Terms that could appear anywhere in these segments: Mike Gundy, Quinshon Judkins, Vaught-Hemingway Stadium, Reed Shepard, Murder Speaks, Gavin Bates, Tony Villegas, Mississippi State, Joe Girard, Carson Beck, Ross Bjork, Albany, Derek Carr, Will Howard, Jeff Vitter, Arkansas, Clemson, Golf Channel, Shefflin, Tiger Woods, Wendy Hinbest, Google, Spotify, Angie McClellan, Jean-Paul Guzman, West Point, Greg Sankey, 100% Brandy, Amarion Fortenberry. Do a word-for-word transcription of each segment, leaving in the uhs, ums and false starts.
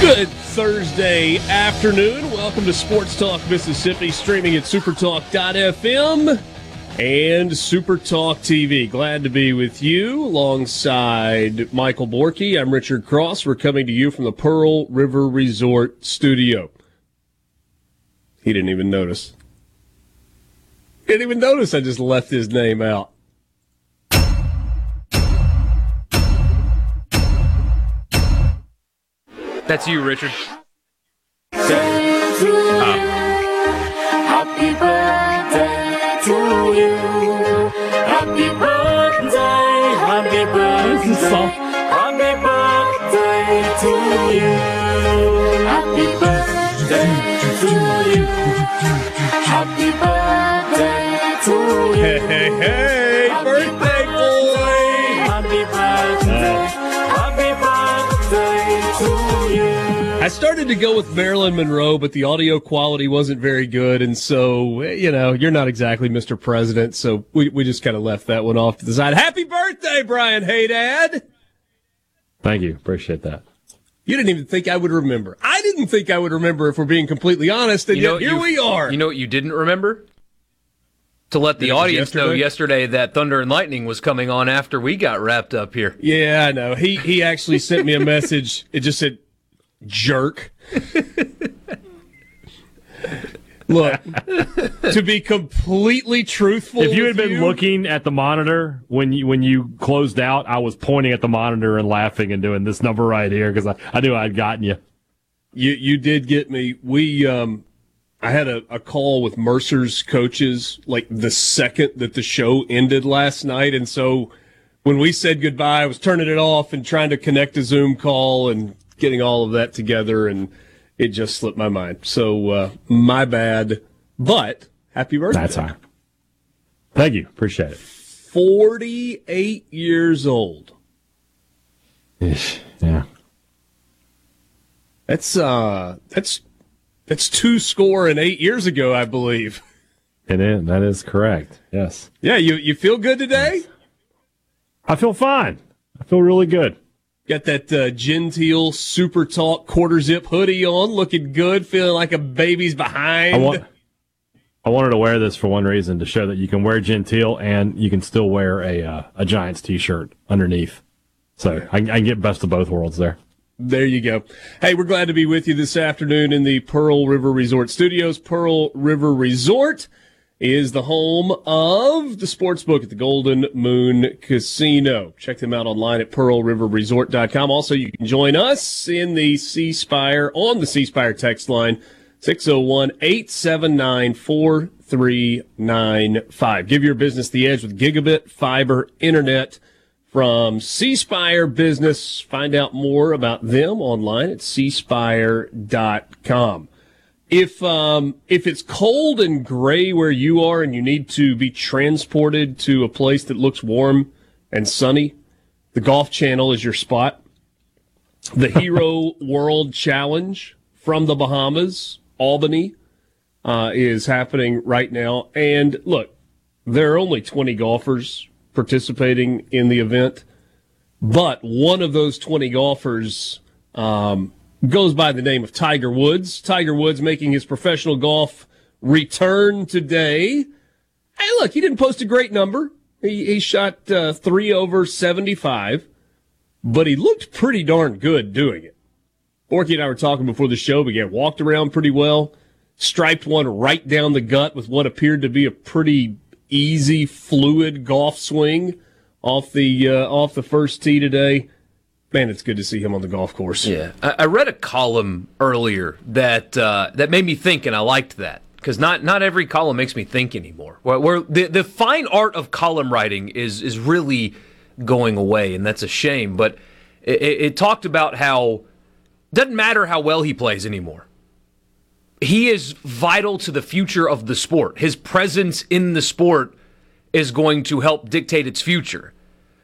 Good Thursday afternoon. Welcome to Sports Talk Mississippi, streaming at supertalk dot f m and SuperTalk T V. Glad to be with you alongside Michael Borky. I'm Richard Cross. We're coming to you from the Pearl River Resort studio. He didn't even notice. He didn't even notice I just left his name out. That's you, Richard. Day to you. Uh. Happy birthday to you. Happy birthday, happy birthday, happy birthday to you. Happy birthday to you. Happy birthday to you. Hey, hey, hey, happy birthday boy. Happy birthday, uh. happy birthday to you. I started to go with Marilyn Monroe, but the audio quality wasn't very good. And so, you know, you're not exactly Mister President. So we, we just kind of left that one off to the side. Happy birthday, Brian Haydad. Thank you. Appreciate that. You didn't even think I would remember. I didn't think I would remember, if we're being completely honest. And you know, yet here you, we are. You know what you didn't remember? To let the audience yesterday? know yesterday that Thunder and Lightning was coming on after we got wrapped up here. Yeah, I know. He, he actually sent me a message. It just said, jerk. Look, to be completely truthful, if you had been you, looking at the monitor when you when you closed out, I was pointing at the monitor and laughing and doing this number right here because I, I knew I'd gotten you. You you did get me. We um I had a, a call with Mercer's coaches like the second that the show ended last night, and so when we said goodbye, I was turning it off and trying to connect a Zoom call and getting all of that together, and it just slipped my mind. So, uh, my bad, but happy birthday. That's fine. Thank you. Appreciate it. forty-eight years old. Ish. Yeah. That's, uh, that's, that's two score and eight years ago, I believe. It is. That is correct. Yes. Yeah. You, you feel good today? Yes. I feel fine. I feel really good. Got that uh, Genteel Super Talk quarter zip hoodie on, looking good, feeling like a baby's behind. I, want, I wanted to wear this for one reason, to show that you can wear Genteel and you can still wear a uh, a Giants T-shirt underneath. So I, I can get best of both worlds there. There you go. Hey, we're glad to be with you this afternoon in the Pearl River Resort Studios. Pearl River Resort is the home of the Sportsbook at the Golden Moon Casino. Check them out online at pearl river resort dot com. Also, you can join us in the C Spire, on the C Spire text line, six oh one, eight seven nine, four three nine five. Give your business the edge with gigabit fiber internet from C Spire Business. Find out more about them online at c spire dot com. If um if it's cold and gray where you are and you need to be transported to a place that looks warm and sunny, the Golf Channel is your spot. The Hero World Challenge from the Bahamas, Albany, uh, is happening right now. And look, There are only twenty golfers participating in the event, but one of those twenty golfers um, goes by the name of Tiger Woods. Tiger Woods making his professional golf return today. Hey, look, he didn't post a great number. He, he shot uh, three over seventy-five, but he looked pretty darn good doing it. Orky and I were talking before the show began. Walked around pretty well. Striped one right down the gut with what appeared to be a pretty easy, fluid golf swing off the uh, off the first tee today. Man, it's good to see him on the golf course. Yeah, I, I read a column earlier that uh, that made me think, and I liked that because not not every column makes me think anymore. Well, we're, the the fine art of column writing is is really going away, and that's a shame. But it, it talked about how it doesn't matter how well he plays anymore. He is vital to the future of the sport. His presence in the sport is going to help dictate its future.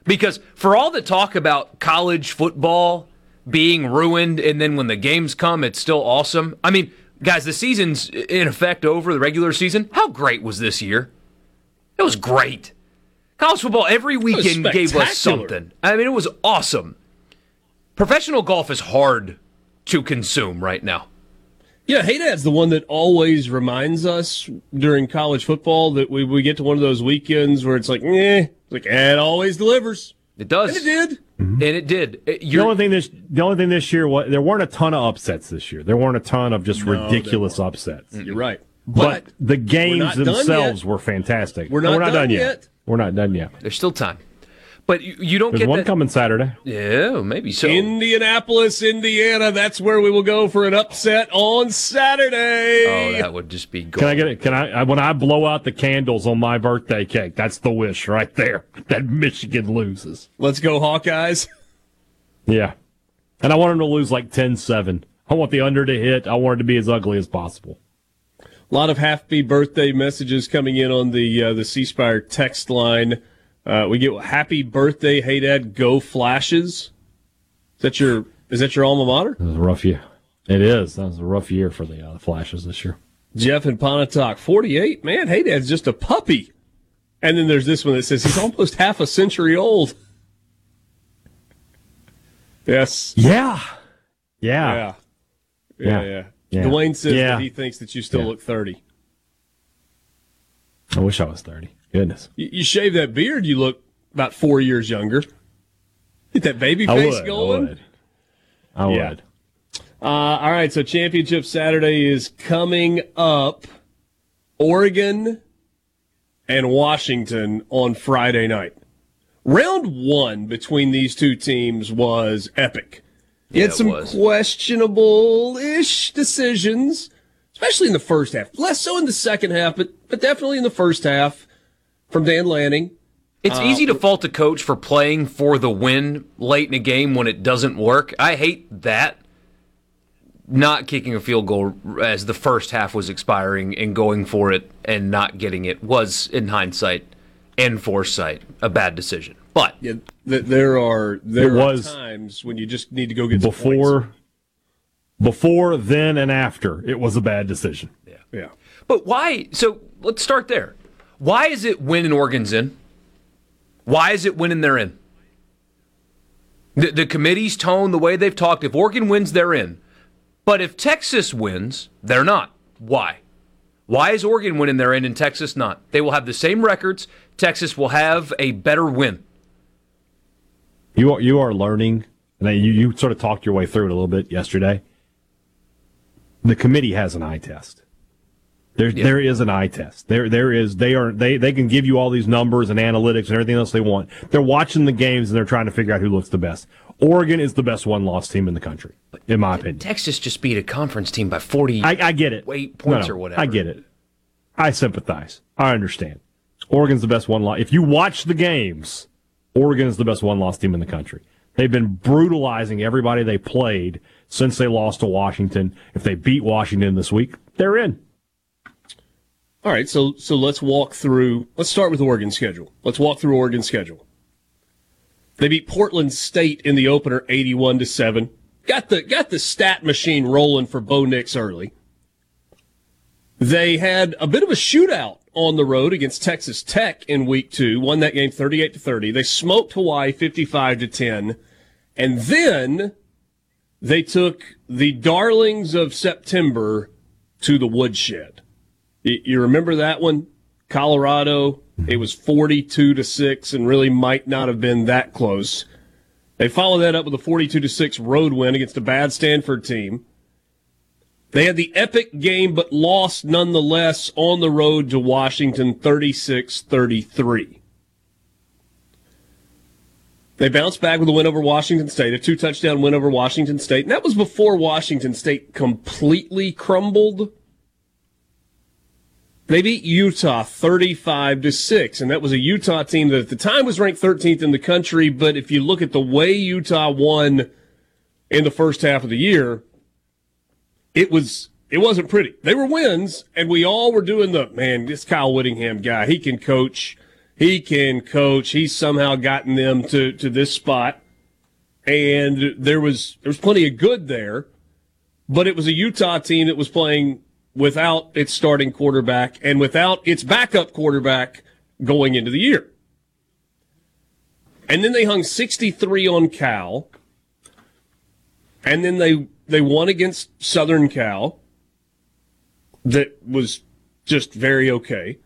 Because for all the talk about college football being ruined, and then when the games come, it's still awesome. I mean, guys, the season's in effect over, the regular season. How great was this year? It was great. College football every weekend gave us something. I mean, it was awesome. Professional golf is hard to consume right now. Yeah, Hey Dad's the one that always reminds us during college football that we, we get to one of those weekends where it's like, eh, it's like eh, it always delivers. It does. And it did. Mm-hmm. And it did. It, the only thing this, the only thing this year was there weren't a ton of upsets this year. There weren't a ton of just no, ridiculous upsets. You're right. But, but the games themselves were fantastic. We're not, we're not done, done yet. yet. We're not done yet. There's still time. But you, you don't There's get one that. coming Saturday. Yeah, maybe so. Indianapolis, Indiana. That's where we will go for an upset on Saturday. Oh, that would just be gold. Can I get it? Can I? When I blow out the candles on my birthday cake, that's the wish right there. That Michigan loses. Let's go, Hawkeyes. Yeah, and I want them to lose like ten seven. I want the under to hit. I want it to be as ugly as possible. A lot of happy birthday messages coming in on the uh, the C Spire text line. Uh, we get happy birthday, Hey Dad, go Flashes. Is that your is that your alma mater? It was a rough year. It is. That was a rough year for the uh, Flashes this year. Jeff and Pontotoc, forty-eight. Man, Hey Dad's just a puppy. And then there's this one that says he's almost half a century old. Yes. Yeah. Yeah. Yeah. Yeah. yeah. yeah. Dwayne says yeah. that he thinks that you still yeah. look thirty. I wish I was thirty. Goodness. You shave that beard, you look about four years younger. Get that baby face I would, going. I would. I yeah. would. Uh, all right, so Championship Saturday is coming up. Oregon and Washington on Friday night. Round one between these two teams was epic. Yeah, had some questionable-ish decisions, especially in the first half. Less so in the second half, but, but definitely in the first half. From Dan Lanning. It's um, easy to fault a coach for playing for the win late in a game when it doesn't work. I hate that. Not kicking a field goal as the first half was expiring and going for it and not getting it was, in hindsight and foresight, a bad decision. But yeah, th- there are there it are was times when you just need to go get before, some before, then, and after. It was a bad decision. Yeah, yeah. But why? So let's start there. Why is it winning Oregon's in? Why is it winning they're in? The, the committee's tone, the way they've talked, if Oregon wins, they're in. But if Texas wins, they're not. Why? Why is Oregon winning they're in and Texas not? They will have the same records. Texas will have a better win. You are, you are learning, and you, you sort of talked your way through it a little bit yesterday. The committee has an eye test. There, yeah. there is an eye test. There, there is. They are. They, they can give you all these numbers and analytics and everything else they want. They're watching the games and they're trying to figure out who looks the best. Oregon is the best one-loss team in the country, in my opinion. Texas just beat a conference team by forty. I, I get it. Eight points no, no, or whatever. I get it. I sympathize. I understand. Oregon's the best one-loss. If you watch the games, Oregon is the best one-loss team in the country. They've been brutalizing everybody they played since they lost to Washington. If they beat Washington this week, they're in. All right, so so let's walk through. Let's start with Oregon's schedule. Let's walk through Oregon's schedule. They beat Portland State in the opener, eighty-one to seven. Got the got the stat machine rolling for Bo Nix early. They had a bit of a shootout on the road against Texas Tech in week two, won that game thirty-eight to thirty. They smoked Hawaii fifty-five to ten. And then they took the darlings of September to the woodshed. You remember that one? Colorado, it was forty-two to six and really might not have been that close. They followed that up with a forty-two to six road win against a bad Stanford team. They had the epic game but lost nonetheless on the road to Washington thirty-six thirty-three. They bounced back with a win over Washington State, a two-touchdown win over Washington State. And that was before Washington State completely crumbled. They beat Utah thirty-five to six, and that was a Utah team that at the time was ranked thirteenth in the country, but if you look at the way Utah won in the first half of the year, it was it wasn't pretty. They were wins, and we all were doing the, man, this Kyle Whittingham guy, he can coach. He can coach. He's somehow gotten them to, to this spot. And there was there was plenty of good there, but it was a Utah team that was playing without its starting quarterback and without its backup quarterback going into the year. And then they hung sixty-three on Cal. And then they they won against Southern Cal. That was just very okay.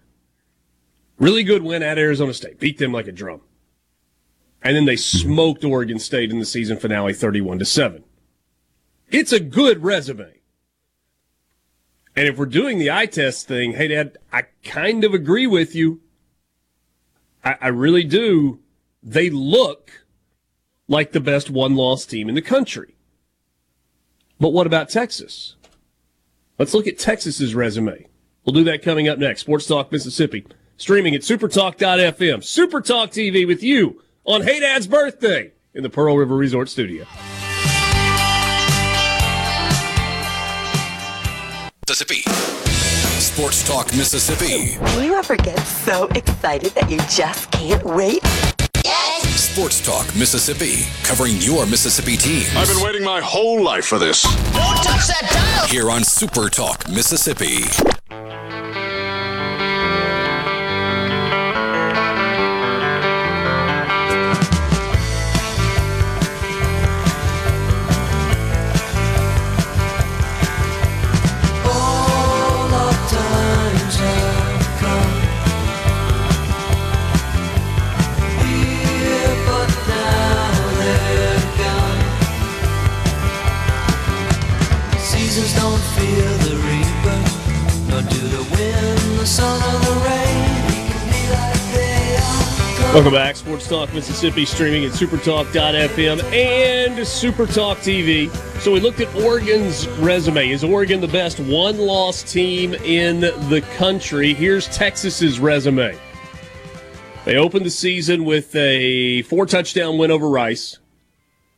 Really good win at Arizona State. Beat them like a drum. And then they smoked Oregon State in the season finale thirty-one to seven. It's a good resume. And if we're doing the eye test thing, hey, Dad, I kind of agree with you. I, I really do. They look like the best one-loss team in the country. But what about Texas? Let's look at Texas's resume. We'll do that coming up next. Sports Talk Mississippi. Streaming at supertalk dot f m. SuperTalk T V with you on Hey Dad's Birthday in the Pearl River Resort Studio. Mississippi. Sports Talk Mississippi. Do you ever get so excited that you just can't wait? Yes! Sports Talk Mississippi. Covering your Mississippi teams. I've been waiting my whole life for this. Don't touch that dial! Here on SuperTalk Mississippi. Welcome back. Sports Talk Mississippi, streaming at supertalk dot f m and SuperTalk T V. So we looked at Oregon's resume. Is Oregon the best one-loss team in the country? Here's Texas's resume. They opened the season with a four-touchdown win over Rice.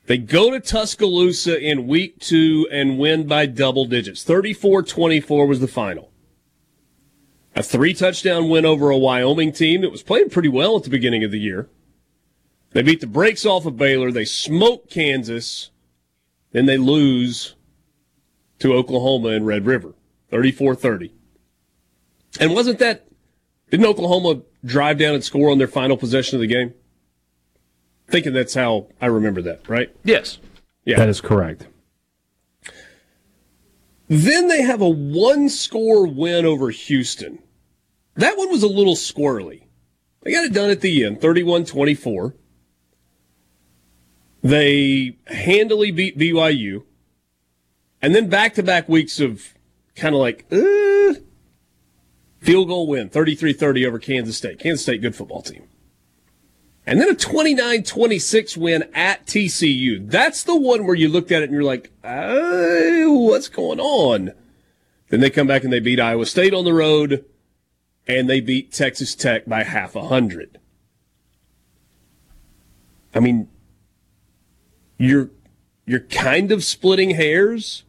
They go to Tuscaloosa in week two and win by double digits. thirty-four twenty-four was the final. A three-touchdown win over a Wyoming team that was playing pretty well at the beginning of the year. They beat the brakes off of Baylor. They smoke Kansas. Then they lose to Oklahoma in Red River, thirty-four thirty. And wasn't that – didn't Oklahoma drive down and score on their final possession of the game? I'm thinking that's how I remember that, right? Yes. Yeah. That is correct. Then they have a one-score win over Houston. That one was a little squirrely. They got it done at the end, thirty-one twenty-four. They handily beat B Y U. And then back-to-back weeks of kind of like, uh, field goal win, thirty-three thirty over Kansas State. Kansas State, good football team. And then a twenty-nine twenty-six win at T C U. That's the one where you looked at it and you're like, oh, what's going on? Then they come back and they beat Iowa State on the road, and they beat Texas Tech by half a hundred. I mean, you're you're kind of splitting hairs.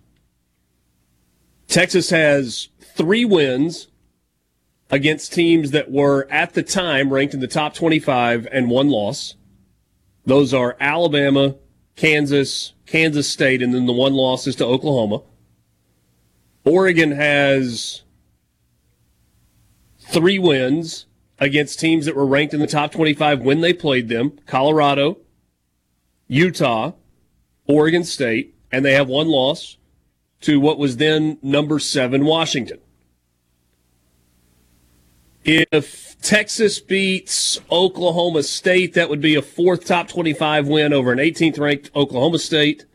Texas has three wins against teams that were, at the time, ranked in the top twenty-five and one loss. Those are Alabama, Kansas, Kansas State, and then the one loss is to Oklahoma. Oregon has three wins against teams that were ranked in the top twenty-five when they played them, Colorado, Utah, Oregon State, and they have one loss to what was then number seven, Washington. If Texas beats Oklahoma State, that would be a fourth top twenty-five win over an eighteenth-ranked Oklahoma State.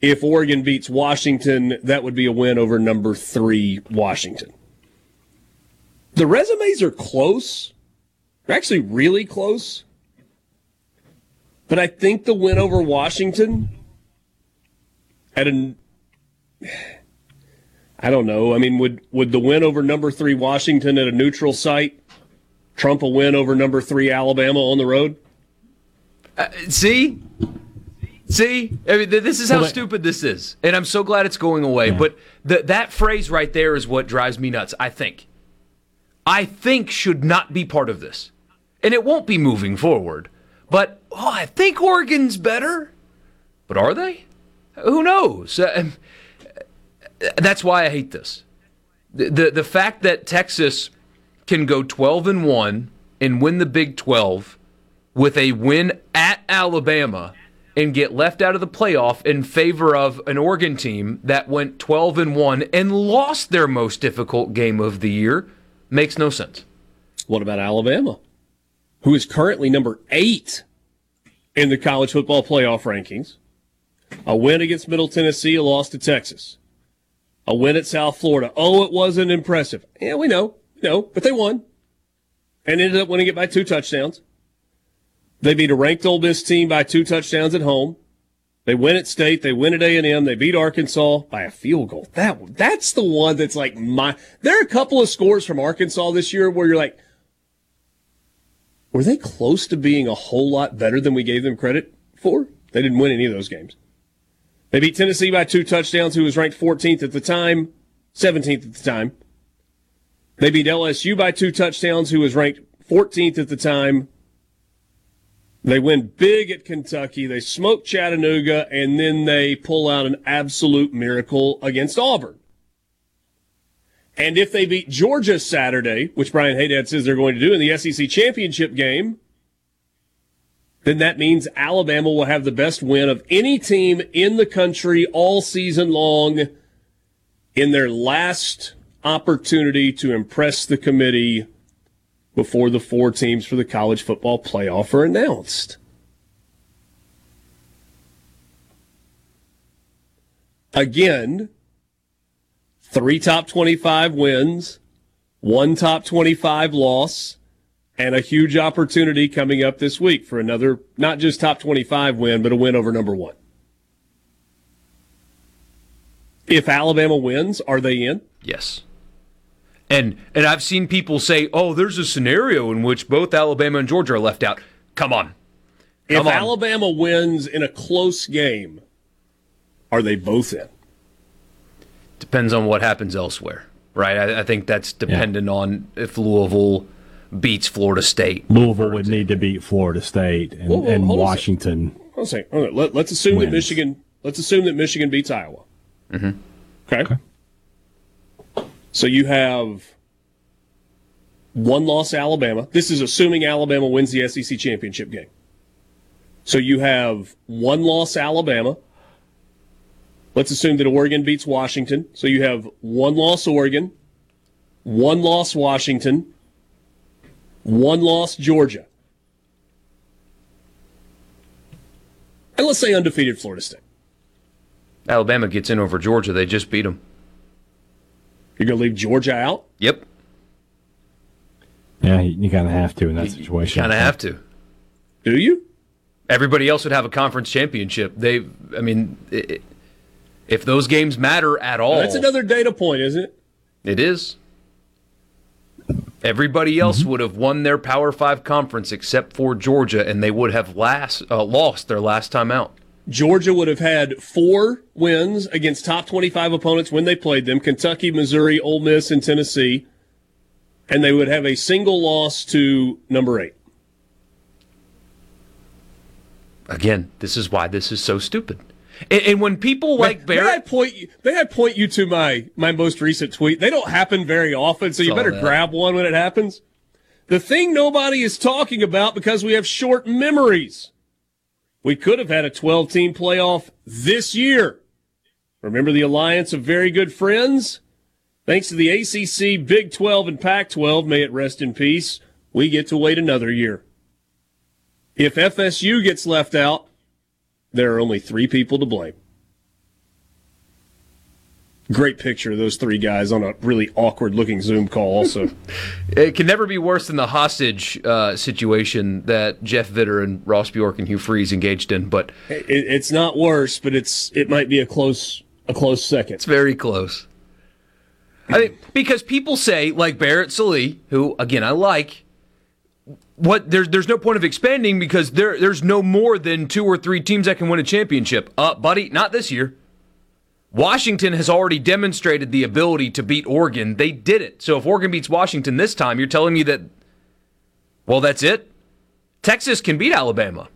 If Oregon beats Washington, that would be a win over number three, Washington. The resumes are close. They're actually really close. But I think the win over Washington at an... I don't know. I mean, would, would the win over number three Washington at a neutral site trump a win over number three Alabama on the road? Uh, see? See? I mean, this is how well, stupid this is. And I'm so glad it's going away. Yeah. But th- that phrase right there is what drives me nuts, I think. I think should not be part of this. And it won't be moving forward. But, oh, I think Oregon's better. But are they? Who knows? Uh, That's why I hate this. The, the the fact that Texas can go twelve and one and win the Big twelve with a win at Alabama and get left out of the playoff in favor of an Oregon team that went twelve and one and lost their most difficult game of the year makes no sense. What about Alabama, who is currently number eight in the college football playoff rankings? A win against Middle Tennessee, a loss to Texas. A win at South Florida. Oh, it wasn't impressive. Yeah, we know. No, but they won. And ended up winning it by two touchdowns. They beat a ranked Ole Miss team by two touchdowns at home. They win at State. They win at A and M. They beat Arkansas by a field goal. That That's the one that's like my... There are a couple of scores from Arkansas this year where you're like, were they close to being a whole lot better than we gave them credit for? They didn't win any of those games. They beat Tennessee by two touchdowns, who was ranked fourteenth at the time, seventeenth at the time. They beat L S U by two touchdowns, who was ranked fourteenth at the time. They win big at Kentucky. They smoke Chattanooga, and then they pull out an absolute miracle against Auburn. And if they beat Georgia Saturday, which Brian Haydad says they're going to do in the S E C championship game, then that means Alabama will have the best win of any team in the country all season long in their last opportunity to impress the committee before the four teams for the college football playoff are announced. Again, three top twenty-five wins, one top twenty-five loss, and a huge opportunity coming up this week for another, not just top twenty-five win, but a win over number one. If Alabama wins, are they in? Yes. And and I've seen people say, oh, there's a scenario in which both Alabama and Georgia are left out. Come on. Come if on. Alabama wins in a close game, are they both in? Depends on what happens elsewhere, right? I, I think that's dependent yeah. on if Louisville beats Florida State. Louisville would need to beat Florida State and, whoa, whoa, and Washington. I'll say, right, let, let's assume wins. that Michigan. Let's assume that Michigan beats Iowa. Mm-hmm. Okay? okay. So you have one loss Alabama. This is assuming Alabama wins the S E C championship game. So you have one loss Alabama. Let's assume that Oregon beats Washington. So you have one loss Oregon, one loss Washington. One loss, Georgia. And let's say undefeated Florida State. Alabama gets in over Georgia. They just beat them. You're going to leave Georgia out? Yep. Yeah, you kind of have to in that situation. You kind of have to. Do you? Everybody else would have a conference championship. They, I mean, it, if those games matter at all. Now that's another data point, isn't it? It is. Everybody else mm-hmm. would have won their Power Five conference except for Georgia, and they would have last, uh, lost their last time out. Georgia would have had four wins against top twenty-five opponents when they played them, Kentucky, Missouri, Ole Miss, and Tennessee, and they would have a single loss to number eight. Again, this is why this is so stupid. And, and when people like may, Barrett, may I point you, may I point you to my my most recent tweet? They don't happen very often, so you better that. grab one when it happens. The thing nobody is talking about because we have short memories. We could have had a twelve-team playoff this year. Remember the alliance of very good friends? Thanks to the A C C, Big twelve, and Pac twelve, may it rest in peace, we get to wait another year. If F S U gets left out, there are only three people to blame. Great picture of those three guys on a really awkward-looking Zoom call also. It can never be worse than the hostage uh, situation that Jeff Vitter and Ross Bjork and Hugh Freeze engaged in. But it, It's not worse, but it's it might be a close a close second. It's very close. I mean, because people say, like Barrett Salee, who, again, I like, what there's there's no point of expanding because there there's no more than two or three teams that can win a championship. Uh, buddy, not this year. Washington has already demonstrated the ability to beat Oregon. They did it. So if Oregon beats Washington this time, you're telling me that, well, that's it? Texas can beat Alabama.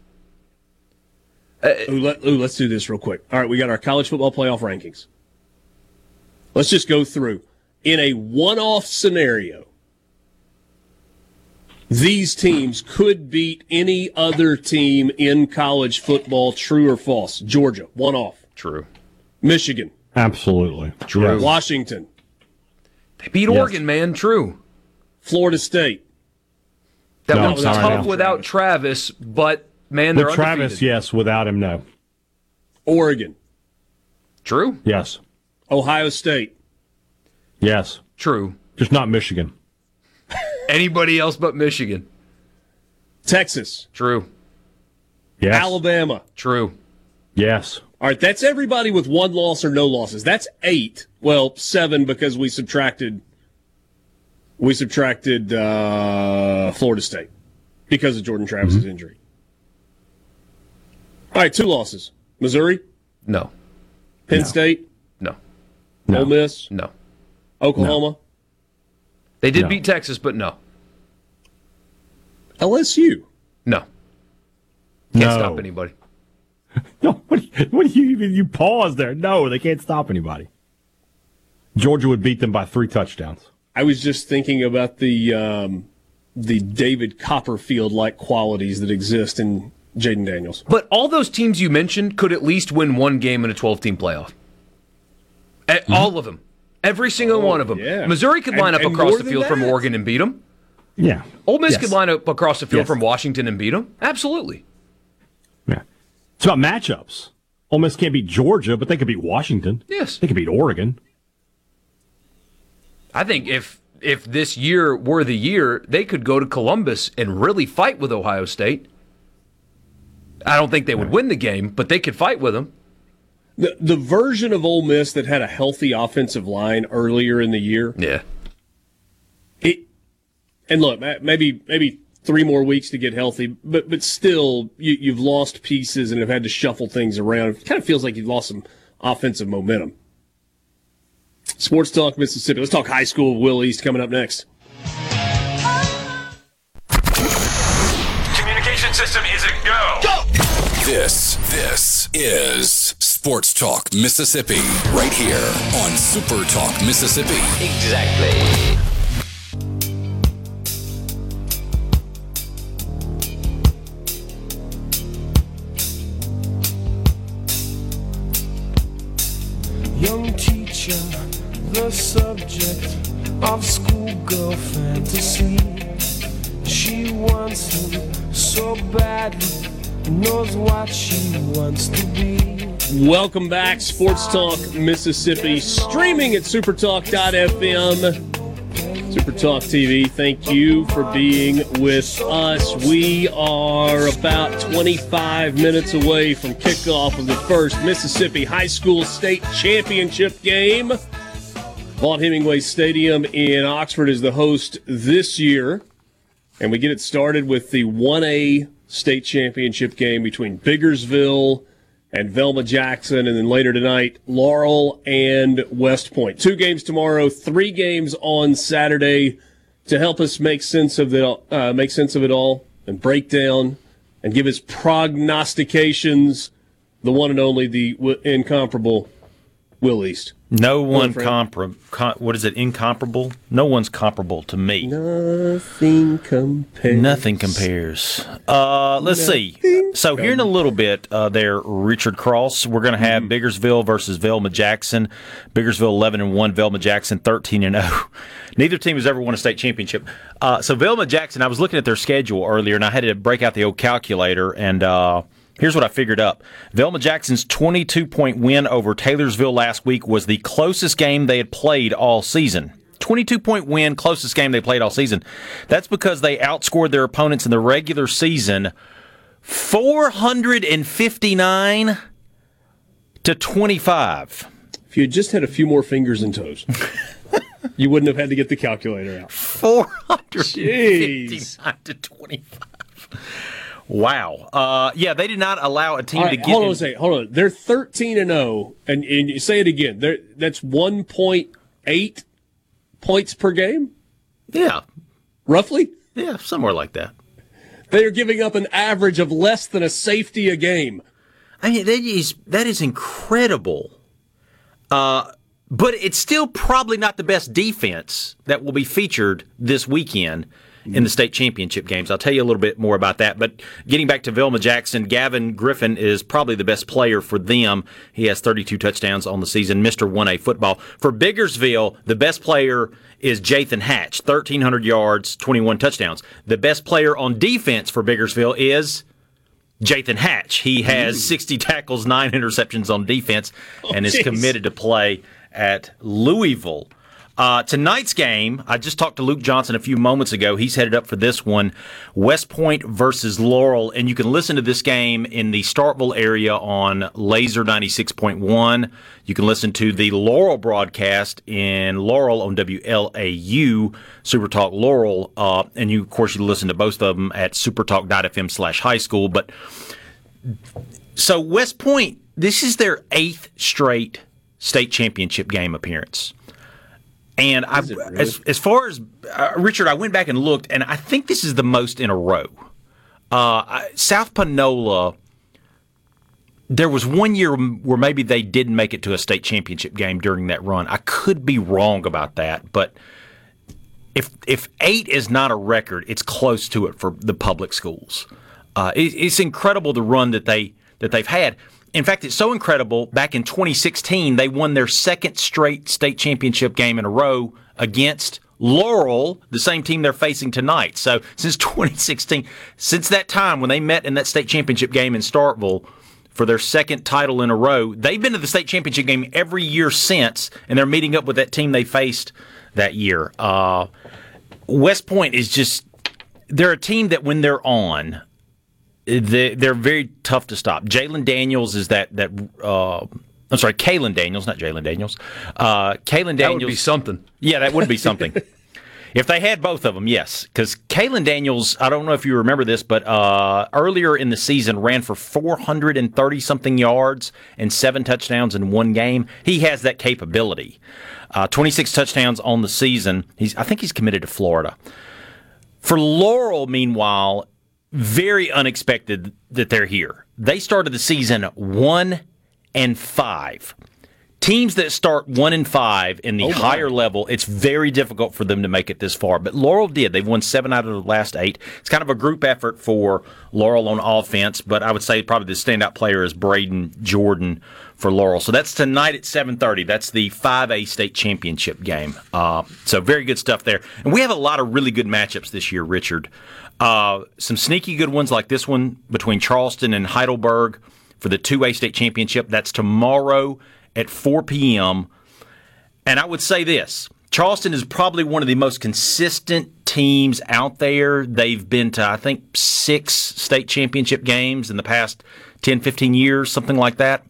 Uh, ooh, let, ooh, let's do this real quick. All right, we got our college football playoff rankings. Let's just go through. In a one-off scenario, these teams could beat any other team in college football, true or false. Georgia, one-off. True. Michigan. Absolutely. True. Washington. They beat yes. Oregon, man. True. Florida State. That no, one was tough no. without Travis, but, man, With they're undefeated. Travis, yes. Without him, no. Oregon. True. Yes. Ohio State. Yes. True. Just not Michigan. Anybody else but Michigan. Texas. True. Yes. Alabama. True. Yes. All right, that's everybody with one loss or no losses. That's eight. Well, seven because we subtracted we subtracted uh, Florida State because of Jordan Travis's mm-hmm. injury. All right, two losses. Missouri? No. Penn no. State? No. Ole Miss? No. Oklahoma? No. They did no. beat Texas, but no. L S U? No. Can't no. stop anybody. No, what do, you, what do you even, you pause there. No, they can't stop anybody. Georgia would beat them by three touchdowns. I was just thinking about the um, the David Copperfield-like qualities that exist in Jaden Daniels. But all those teams you mentioned could at least win one game in a twelve-team playoff. At, mm-hmm. All of them. Every single oh, one of them. Yeah. Missouri could line and, up across the field that. from Oregon and beat them. Yeah. Ole Miss yes. could line up across the field yes. from Washington and beat them. Absolutely. Yeah. It's about matchups. Ole Miss can't beat Georgia, but they could beat Washington. Yes. They could beat Oregon. I think if if this year were the year, they could go to Columbus and really fight with Ohio State. I don't think they would win the game, but they could fight with them. The, the version of Ole Miss that had a healthy offensive line earlier in the year. Yeah. It, and look, maybe maybe... three more weeks to get healthy, but but still, you, you've lost pieces and have had to shuffle things around. It kind of feels like you've lost some offensive momentum. Sports Talk Mississippi. Let's talk high school with Will East coming up next. Communication system is a go. Go! This, this is Sports Talk Mississippi, right here on Super Talk Mississippi. Exactly. Young teacher, the subject of schoolgirl fantasy. She wants him so badly, knows what she wants to be. Welcome back, Sports Talk Mississippi, streaming at supertalk dot f m. SuperTalk T V, thank you for being with us. We are about twenty-five minutes away from kickoff of the first Mississippi High School State Championship game. Vaught-Hemingway Stadium in Oxford is the host this year. And we get it started with the one A State Championship game between Biggersville and Velma Jackson, and then later tonight, Laurel and West Point. Two games tomorrow, three games on Saturday. To help us make sense of it, uh, make sense of it all, and break down, and give us prognostications, the one and only, the w- incomparable Will East. No one compar. Com- what is it? Incomparable? No one's comparable to me. Nothing compares. Nothing compares. Uh, let's Nothing see. So here in a little bit, uh, there, Richard Cross. We're going to have mm-hmm. Biggersville versus Velma Jackson. Biggersville eleven and one. Velma Jackson thirteen and zero. Neither team has ever won a state championship. Uh, so Velma Jackson. I was looking at their schedule earlier, and I had to break out the old calculator and. Uh, Here's what I figured up. Velma Jackson's twenty-two point win over Taylorsville last week was the closest game they had played all season. twenty-two point win, closest game they played all season. That's because they outscored their opponents in the regular season four hundred fifty-nine to twenty-five. If you had just had a few more fingers and toes, you wouldn't have had to get the calculator out. four hundred fifty-nine Jeez. To twenty-five. Wow. Uh, yeah, they did not allow a team right, to get hold on in. A second, hold on. They're thirteen and oh, and, and you say it again. They're, that's one point eight points per game? Yeah. Roughly? Yeah, somewhere like that. They are giving up an average of less than a safety a game. I mean, that is, that is incredible. Uh, but it's still probably not the best defense that will be featured this weekend in the state championship games. I'll tell you a little bit more about that. But getting back to Velma Jackson, Gavin Griffin is probably the best player for them. He has thirty-two touchdowns on the season, Mister one A football. For Biggersville, the best player is Jathan Hatch, thirteen hundred yards, twenty-one touchdowns. The best player on defense for Biggersville is Jathan Hatch. He has sixty tackles, nine interceptions on defense, and oh, is committed to play at Louisville. Uh, tonight's game, I just talked to Luke Johnson a few moments ago. He's headed up for this one, West Point versus Laurel. And you can listen to this game in the Starkville area on Laser ninety-six point one. You can listen to the Laurel broadcast in Laurel on W L A U, SuperTalk Laurel. Uh, and, you, of course, you listen to both of them at supertalk.fm slash high school. But so West Point, this is their eighth straight state championship game appearance. And I, really? as, as far as uh, Richard, I went back and looked, and I think this is the most in a row. Uh, I, South Panola, there was one year where maybe they didn't make it to a state championship game during that run. I could be wrong about that, but if if eight is not a record, it's close to it for the public schools. Uh, it, it's incredible the run that they that they've had. In fact, it's so incredible, back in twenty sixteen, they won their second straight state championship game in a row against Laurel, the same team they're facing tonight. So since twenty sixteen, since that time when they met in that state championship game in Starkville for their second title in a row, they've been to the state championship game every year since, and they're meeting up with that team they faced that year. Uh, West Point is just, they're a team that when they're on, they're very tough to stop. Jalen Daniels is that that uh, I'm sorry, Kalen Daniels, not Jalen Daniels. Uh, Kalen Daniels. That would be something. Yeah, that would be something. If they had both of them, yes. Because Kalen Daniels, I don't know if you remember this, but uh, earlier in the season ran for four hundred thirty something yards and seven touchdowns in one game. He has that capability. Uh, twenty-six touchdowns on the season. He's I think he's committed to Florida. For Laurel, meanwhile. Very unexpected that they're here. They started the season one and five. Teams that start one and five in the oh higher level, it's very difficult for them to make it this far. But Laurel did. They've won seven out of the last eight. It's kind of a group effort for Laurel on offense, but I would say probably the standout player is Braden Jordan for Laurel. So that's tonight at seven thirty. That's the five A state championship game. Uh, so very good stuff there. And we have a lot of really good matchups this year, Richard. Uh, some sneaky good ones like this one between Charleston and Heidelberg for the two A state championship. That's tomorrow at four p.m. And I would say this. Charleston is probably one of the most consistent teams out there. They've been to, I think, six state championship games in the past ten, fifteen years, something like that.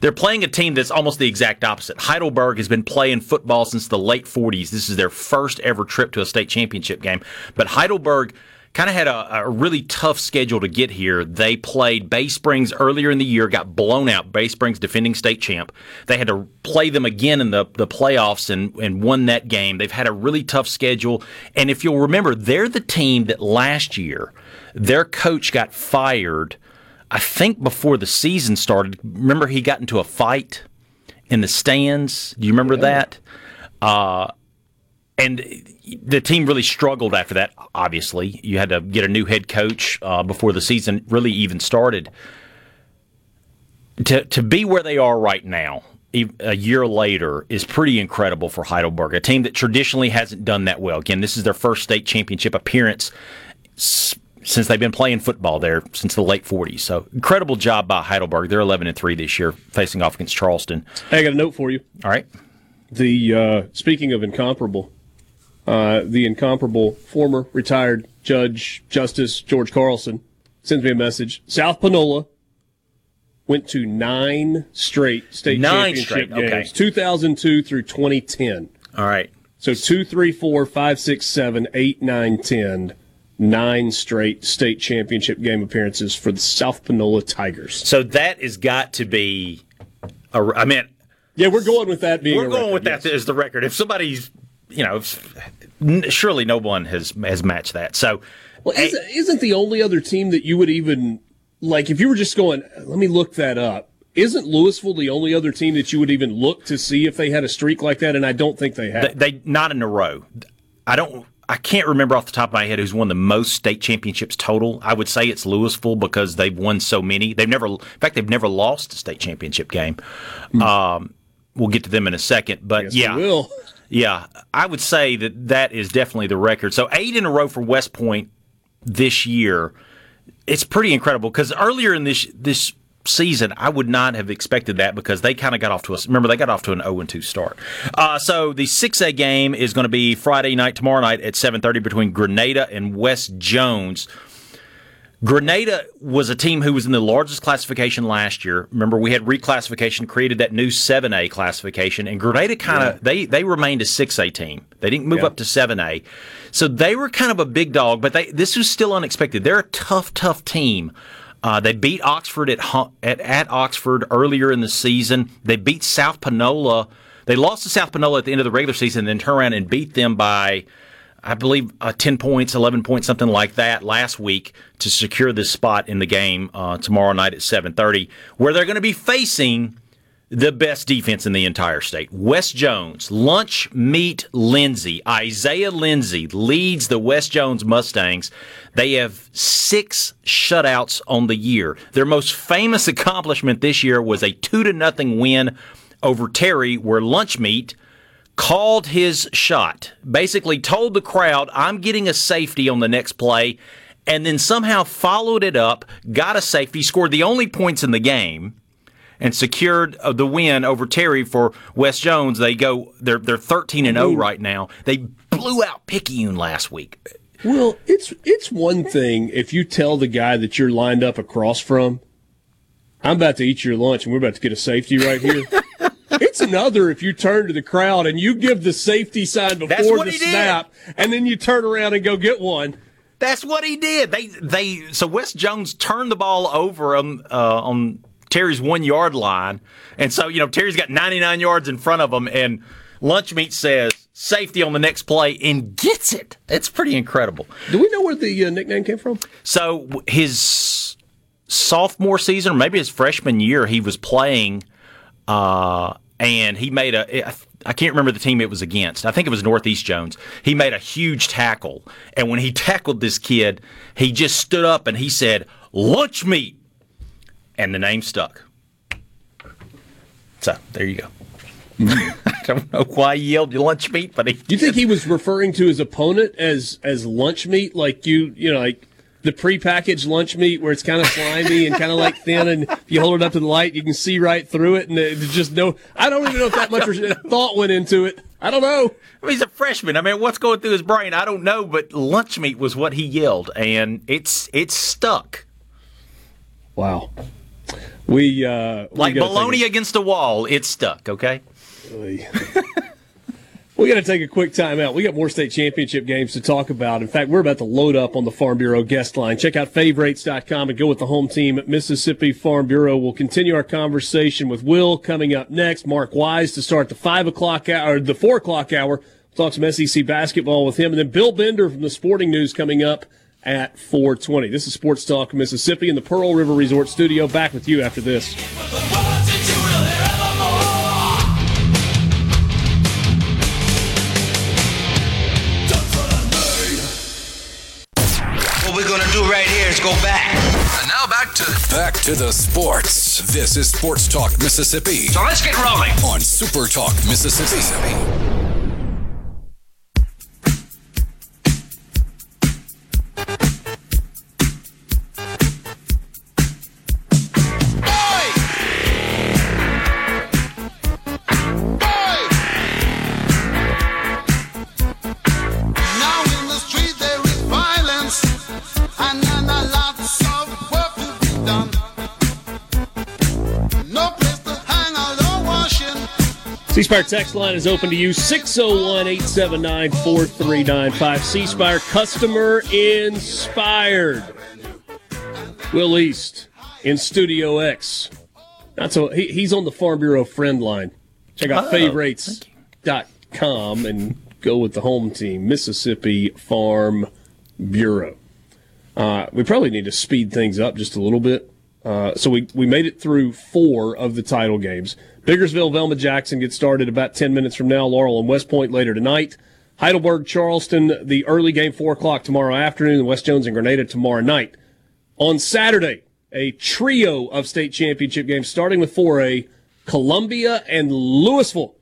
They're playing a team that's almost the exact opposite. Heidelberg has been playing football since the late forties. This is their first ever trip to a state championship game. But Heidelberg kind of had a, a really tough schedule to get here. They played Bay Springs earlier in the year, got blown out. Bay Springs defending state champ. They had to play them again in the, the playoffs and, and won that game. They've had a really tough schedule. And if you'll remember, they're the team that last year, their coach got fired. I think before the season started, remember he got into a fight in the stands? Do you remember yeah. that? Uh, and the team really struggled after that, obviously. You had to get a new head coach uh, before the season really even started. To to be where they are right now, a year later, is pretty incredible for Heidelberg, a team that traditionally hasn't done that well. Again, this is their first state championship appearance since they've been playing football there since the late forties. So, incredible job by Heidelberg. They're eleven and three this year, facing off against Charleston. Hey, I got a note for you. All right. The uh, speaking of incomparable, uh, the incomparable former retired Judge Justice George Carlson sends me a message. South Panola went to nine straight state nine championship straight. games, okay. two thousand two through twenty ten. All right. So two, three, four, five, six, seven, eight, nine, ten, nine straight state championship game appearances for the South Panola Tigers. So that has got to be, a, I mean, yeah, we're going with that being. We're a going record, with yes. that as the record. If somebody's, you know, surely no one has has matched that. So, well, hey, isn't, isn't the only other team that you would even. Like, if you were just going, let me look that up, isn't Louisville the only other team that you would even look to see if they had a streak like that? And I don't think they have. They, they not in a row. I don't. I can't remember off the top of my head who's won the most state championships total. I would say it's Louisville because they've won so many. They've never, in fact, they've never lost a state championship game. Mm. Um, we'll get to them in a second, but yes, yeah, we will. yeah, I would say that that is definitely the record. So eight in a row for West Point this year. It's pretty incredible because earlier in this this season, I would not have expected that because they kind of got off to us. Remember, they got off to an oh and two start. Uh, so the six A game is going to be Friday night, tomorrow night at seven thirty between Grenada and West Jones. Grenada was a team who was in the largest classification last year. Remember, we had reclassification, created that new seven A classification, and Grenada kind of yeah. they they remained a six A team. They didn't move yeah. up to seven A, so they were kind of a big dog. But they this was still unexpected. They're a tough, tough team. Uh, they beat Oxford at, at at Oxford earlier in the season. They beat South Panola. They lost to South Panola at the end of the regular season, and then turned around and beat them by, I believe, uh, ten points, eleven points, something like that last week to secure this spot in the game uh, tomorrow night at seven thirty, where they're going to be facing the best defense in the entire state. West Jones, lunch meet Lindsay. Isaiah Lindsay leads the West Jones Mustangs. They have six shutouts on the year. Their most famous accomplishment this year was a two to nothing win over Terry, where lunch meet called his shot, basically told the crowd, I'm getting a safety on the next play, and then somehow followed it up, got a safety, scored the only points in the game, and secured the win over Terry for West Jones. They go, they're they're thirteen and oh right now. They blew out Picayune last week. Well, it's it's one thing if you tell the guy that you're lined up across from, I'm about to eat your lunch and we're about to get a safety right here. It's another if you turn to the crowd and you give the safety sign before the snap, and then you turn around and go get one. That's what he did. They they so West Jones turned the ball over on uh, on Terry's one yard line, and so you know Terry's got ninety-nine yards in front of him, and lunch meat says safety on the next play and gets it. It's pretty incredible. Do we know where the uh, nickname came from? So his sophomore season, or maybe his freshman year, he was playing. Uh, And he made a, I can't remember the team it was against. I think it was Northeast Jones. He made a huge tackle. And when he tackled this kid, he just stood up and he said, lunch meat. And the name stuck. So, there you go. I don't know why he yelled lunch meat, but he did. You think he was referring to his opponent as, as lunch meat? Like you, you know, like the prepackaged lunch meat where it's kind of slimy and kind of like thin, and if you hold it up to the light, you can see right through it, and there's just no, I don't even know if that much thought went into it. I don't know. I mean, he's a freshman. I mean, what's going through his brain? I don't know, but lunch meat was what he yelled, and it's it's stuck. Wow. We, uh... We like bologna against the wall, it's stuck, okay? Really? We got to take a quick timeout. We got more state championship games to talk about. In fact, we're about to load up on the Farm Bureau guest line. Check out favorites dot com and go with the home team at Mississippi Farm Bureau. We'll continue our conversation with Will coming up next. Mark Wise to start the five o'clock hour, or the four o'clock hour. We'll talk some S E C basketball with him, and then Bill Bender from the Sporting News coming up at four twenty. This is Sports Talk Mississippi in the Pearl River Resort studio. Back with you after this. What we're going to do right here is go back. And now back to back to the sports. This is Sports Talk Mississippi. So let's get rolling on Super Talk Mississippi. C Spire text line is open to you, six oh one, eight seven nine, four three nine five. C Spire, customer inspired. Will East in Studio X. Not so he, he's on the Farm Bureau friend line. Check out oh, favorites dot com and go with the home team, Mississippi Farm Bureau. Uh, we probably need to speed things up just a little bit. Uh, so we, we made it through four of the title games. Biggersville, Velma Jackson gets started about ten minutes from now. Laurel and West Point later tonight. Heidelberg, Charleston, the early game, four o'clock tomorrow afternoon. And West Jones and Grenada tomorrow night. On Saturday, a trio of state championship games, starting with four A, Columbia and Louisville.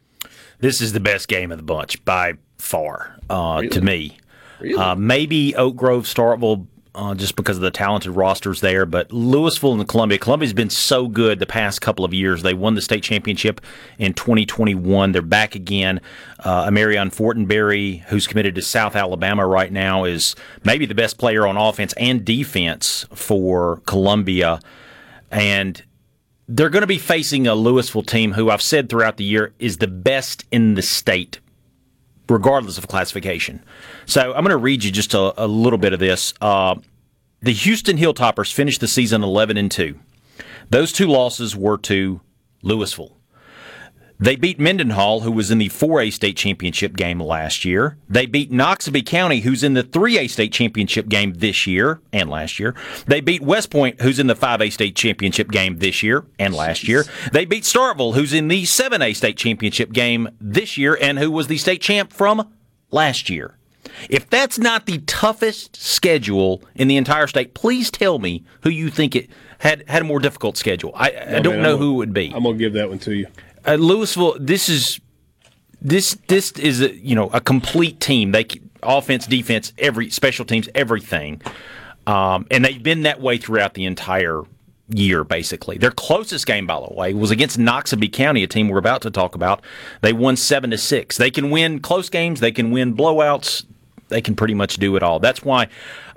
This is the best game of the bunch by far, uh, really? to me. Really? Uh, maybe Oak Grove, Starkville, Uh, just because of the talented rosters there. But Louisville and Columbia. Columbia's been so good the past couple of years. They won the state championship in twenty twenty-one. They're back again. Uh, Amarion Fortenberry, who's committed to South Alabama right now, is maybe the best player on offense and defense for Columbia. And they're going to be facing a Louisville team who I've said throughout the year is the best in the state, regardless of classification. So I'm going to read you just a, a little bit of this. Uh, the Houston Hilltoppers finished the season eleven and two. Those two losses were to Louisville. They beat Mendenhall, who was in the four A state championship game last year. They beat Noxubee County, who's in the three A state championship game this year and last year. They beat West Point, who's in the five A state championship game this year and last Jeez. year. They beat Starkville, who's in the seven A state championship game this year and who was the state champ from last year. If that's not the toughest schedule in the entire state, please tell me who you think it had, had a more difficult schedule. I, no, I don't man, know gonna, who it would be. I'm going to give that one to you. Uh, Louisville, this is this this is a, you know a complete team. They offense, defense, every special teams, everything, um, and they've been that way throughout the entire year. Basically, their closest game, by the way, was against Noxubee County, a team we're about to talk about. They won seven to six. They can win close games. They can win blowouts. They can pretty much do it all. That's why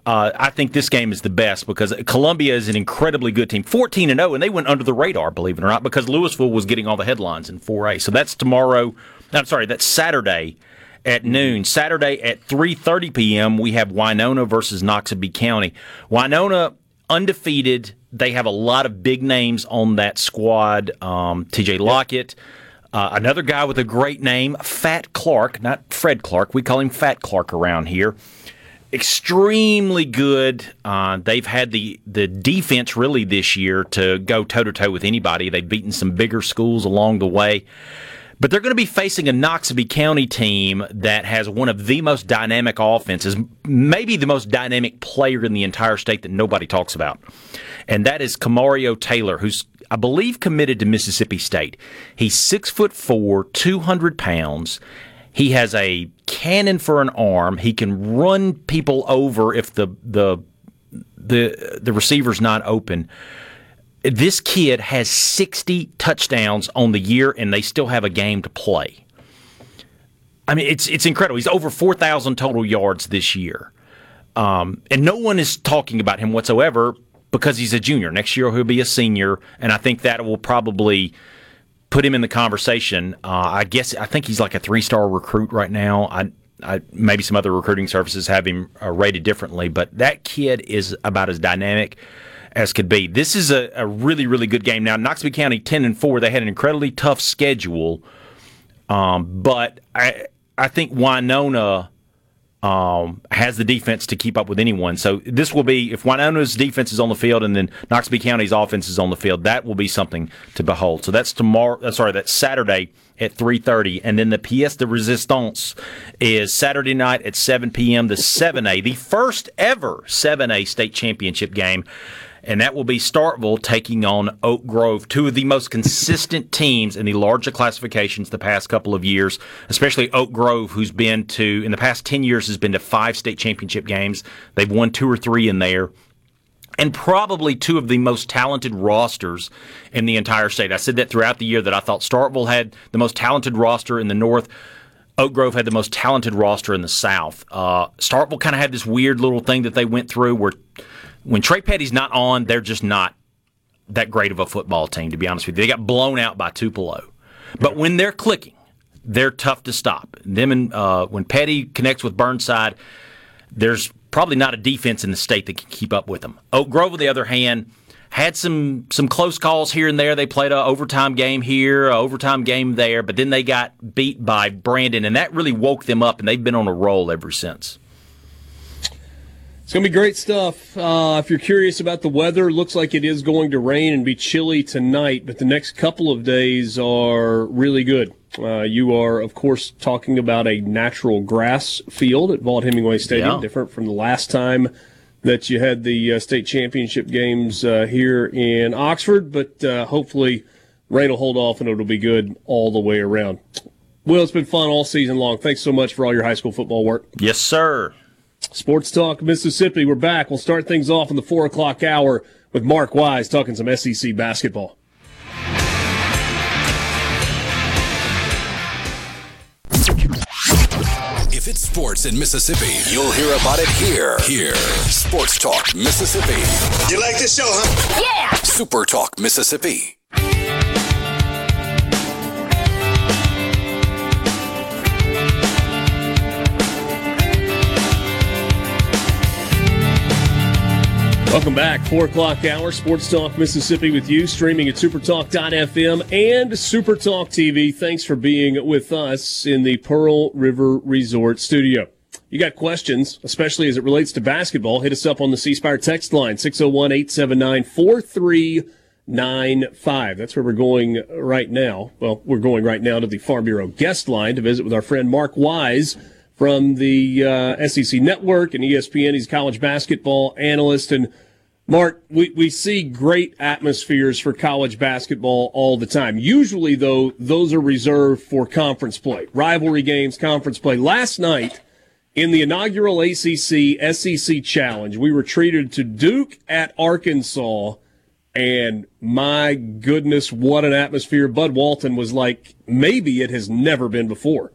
uh, I think this game is the best, because Columbia is an incredibly good team, fourteen and oh, and they went under the radar, believe it or not, because Louisville was getting all the headlines in four A. So that's tomorrow. I'm sorry, that's Saturday at noon. Saturday at three thirty p.m. we have Winona versus Noxubee County. Winona undefeated. They have a lot of big names on that squad. Um, T J Lockett. Uh, another guy with a great name, Fat Clark, not Fred Clark. We call him Fat Clark around here. Extremely good. Uh, they've had the, the defense really this year to go toe-to-toe with anybody. They've beaten some bigger schools along the way. But they're going to be facing a Noxubee County team that has one of the most dynamic offenses, maybe the most dynamic player in the entire state that nobody talks about. And that is Kamario Taylor, who's, I believe, committed to Mississippi State. He's six foot four, two hundred pounds. He has a cannon for an arm. He can run people over if the the the, the receiver's not open. This kid has sixty touchdowns on the year, and they still have a game to play. I mean, it's it's incredible. He's over four thousand total yards this year. Um, and no one is talking about him whatsoever, because he's a junior. Next year he'll be a senior, and I think that will probably put him in the conversation. Uh, I guess I think he's like a three-star recruit right now. I, I maybe some other recruiting services have him uh, rated differently, but that kid is about as dynamic as could be. This is a, a really, really good game. Now, Noxubee County ten and four, they had an incredibly tough schedule, um, but I I think Winona um, has the defense to keep up with anyone. So this will be, if Winona's defense is on the field and then Noxubee County's offense is on the field, that will be something to behold. So that's tomorrow. Sorry, that's Saturday at three thirty, and then the Pièce de Résistance is Saturday night at seven p.m., the seven A, the first ever seven A state championship game. And that will be Starkville taking on Oak Grove, two of the most consistent teams in the larger classifications the past couple of years, especially Oak Grove, who's been to, in the past ten years, has been to five state championship games. They've won two or three in there. And probably two of the most talented rosters in the entire state. I said that throughout the year that I thought Starkville had the most talented roster in the north. Oak Grove had the most talented roster in the south. Uh, Starkville kind of had this weird little thing that they went through where when Trey Petty's not on, they're just not that great of a football team, to be honest with you. They got blown out by Tupelo. But when they're clicking, they're tough to stop. Them and uh, when Petty connects with Burnside, there's probably not a defense in the state that can keep up with them. Oak Grove, on the other hand, had some some close calls here and there. They played an overtime game here, an overtime game there, but then they got beat by Brandon, and that really woke them up, and they've been on a roll ever since. It's going to be great stuff. Uh, if you're curious about the weather, looks like it is going to rain and be chilly tonight, but the next couple of days are really good. Uh, you are, of course, talking about a natural grass field at Vaught-Hemingway Stadium, yeah. Different from the last time that you had the uh, state championship games uh, here in Oxford, but uh, hopefully rain will hold off and it'll be good all the way around. Will, it's been fun all season long. Thanks so much for all your high school football work. Yes, sir. Sports Talk Mississippi, we're back. We'll start things off in the four o'clock hour with Mark Wise talking some S E C basketball. If it's sports in Mississippi, you'll hear about it here. Here. Sports Talk Mississippi. You like this show, huh? Yeah! Super Talk Mississippi. Welcome back. four o'clock hour, Sports Talk Mississippi with you, streaming at supertalk dot f m and SuperTalk T V. Thanks for being with us in the Pearl River Resort studio. You got questions, especially as it relates to basketball, hit us up on the C Spire text line, six oh one, eight seven nine, four three nine five. That's where we're going right now. Well, we're going right now to the Farm Bureau guest line to visit with our friend Mark Wise from the uh, S E C Network and E S P N. He's a college basketball analyst. And Mark, we, we see great atmospheres for college basketball all the time. Usually, though, those are reserved for conference play, rivalry games, conference play. Last night, in the inaugural A C C S E C Challenge, we were treated to Duke at Arkansas, and my goodness, what an atmosphere. Bud Walton was like, maybe it has never been before.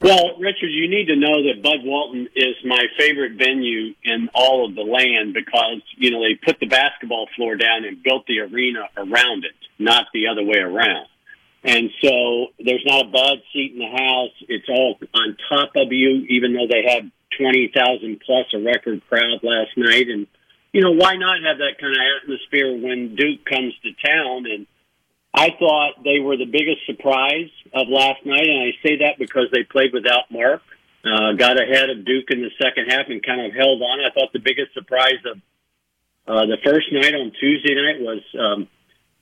Well, Richard, you need to know that Bud Walton is my favorite venue in all of the land because, you know, they put the basketball floor down and built the arena around it, not the other way around. And so there's not a Bud seat in the house. It's all on top of you, even though they had twenty thousand plus a record crowd last night. And, you know, why not have that kind of atmosphere when Duke comes to town? And I thought they were the biggest surprise of last night, and I say that because they played without Mark, uh, got ahead of Duke in the second half and kind of held on. I thought the biggest surprise of uh, the first night on Tuesday night was um,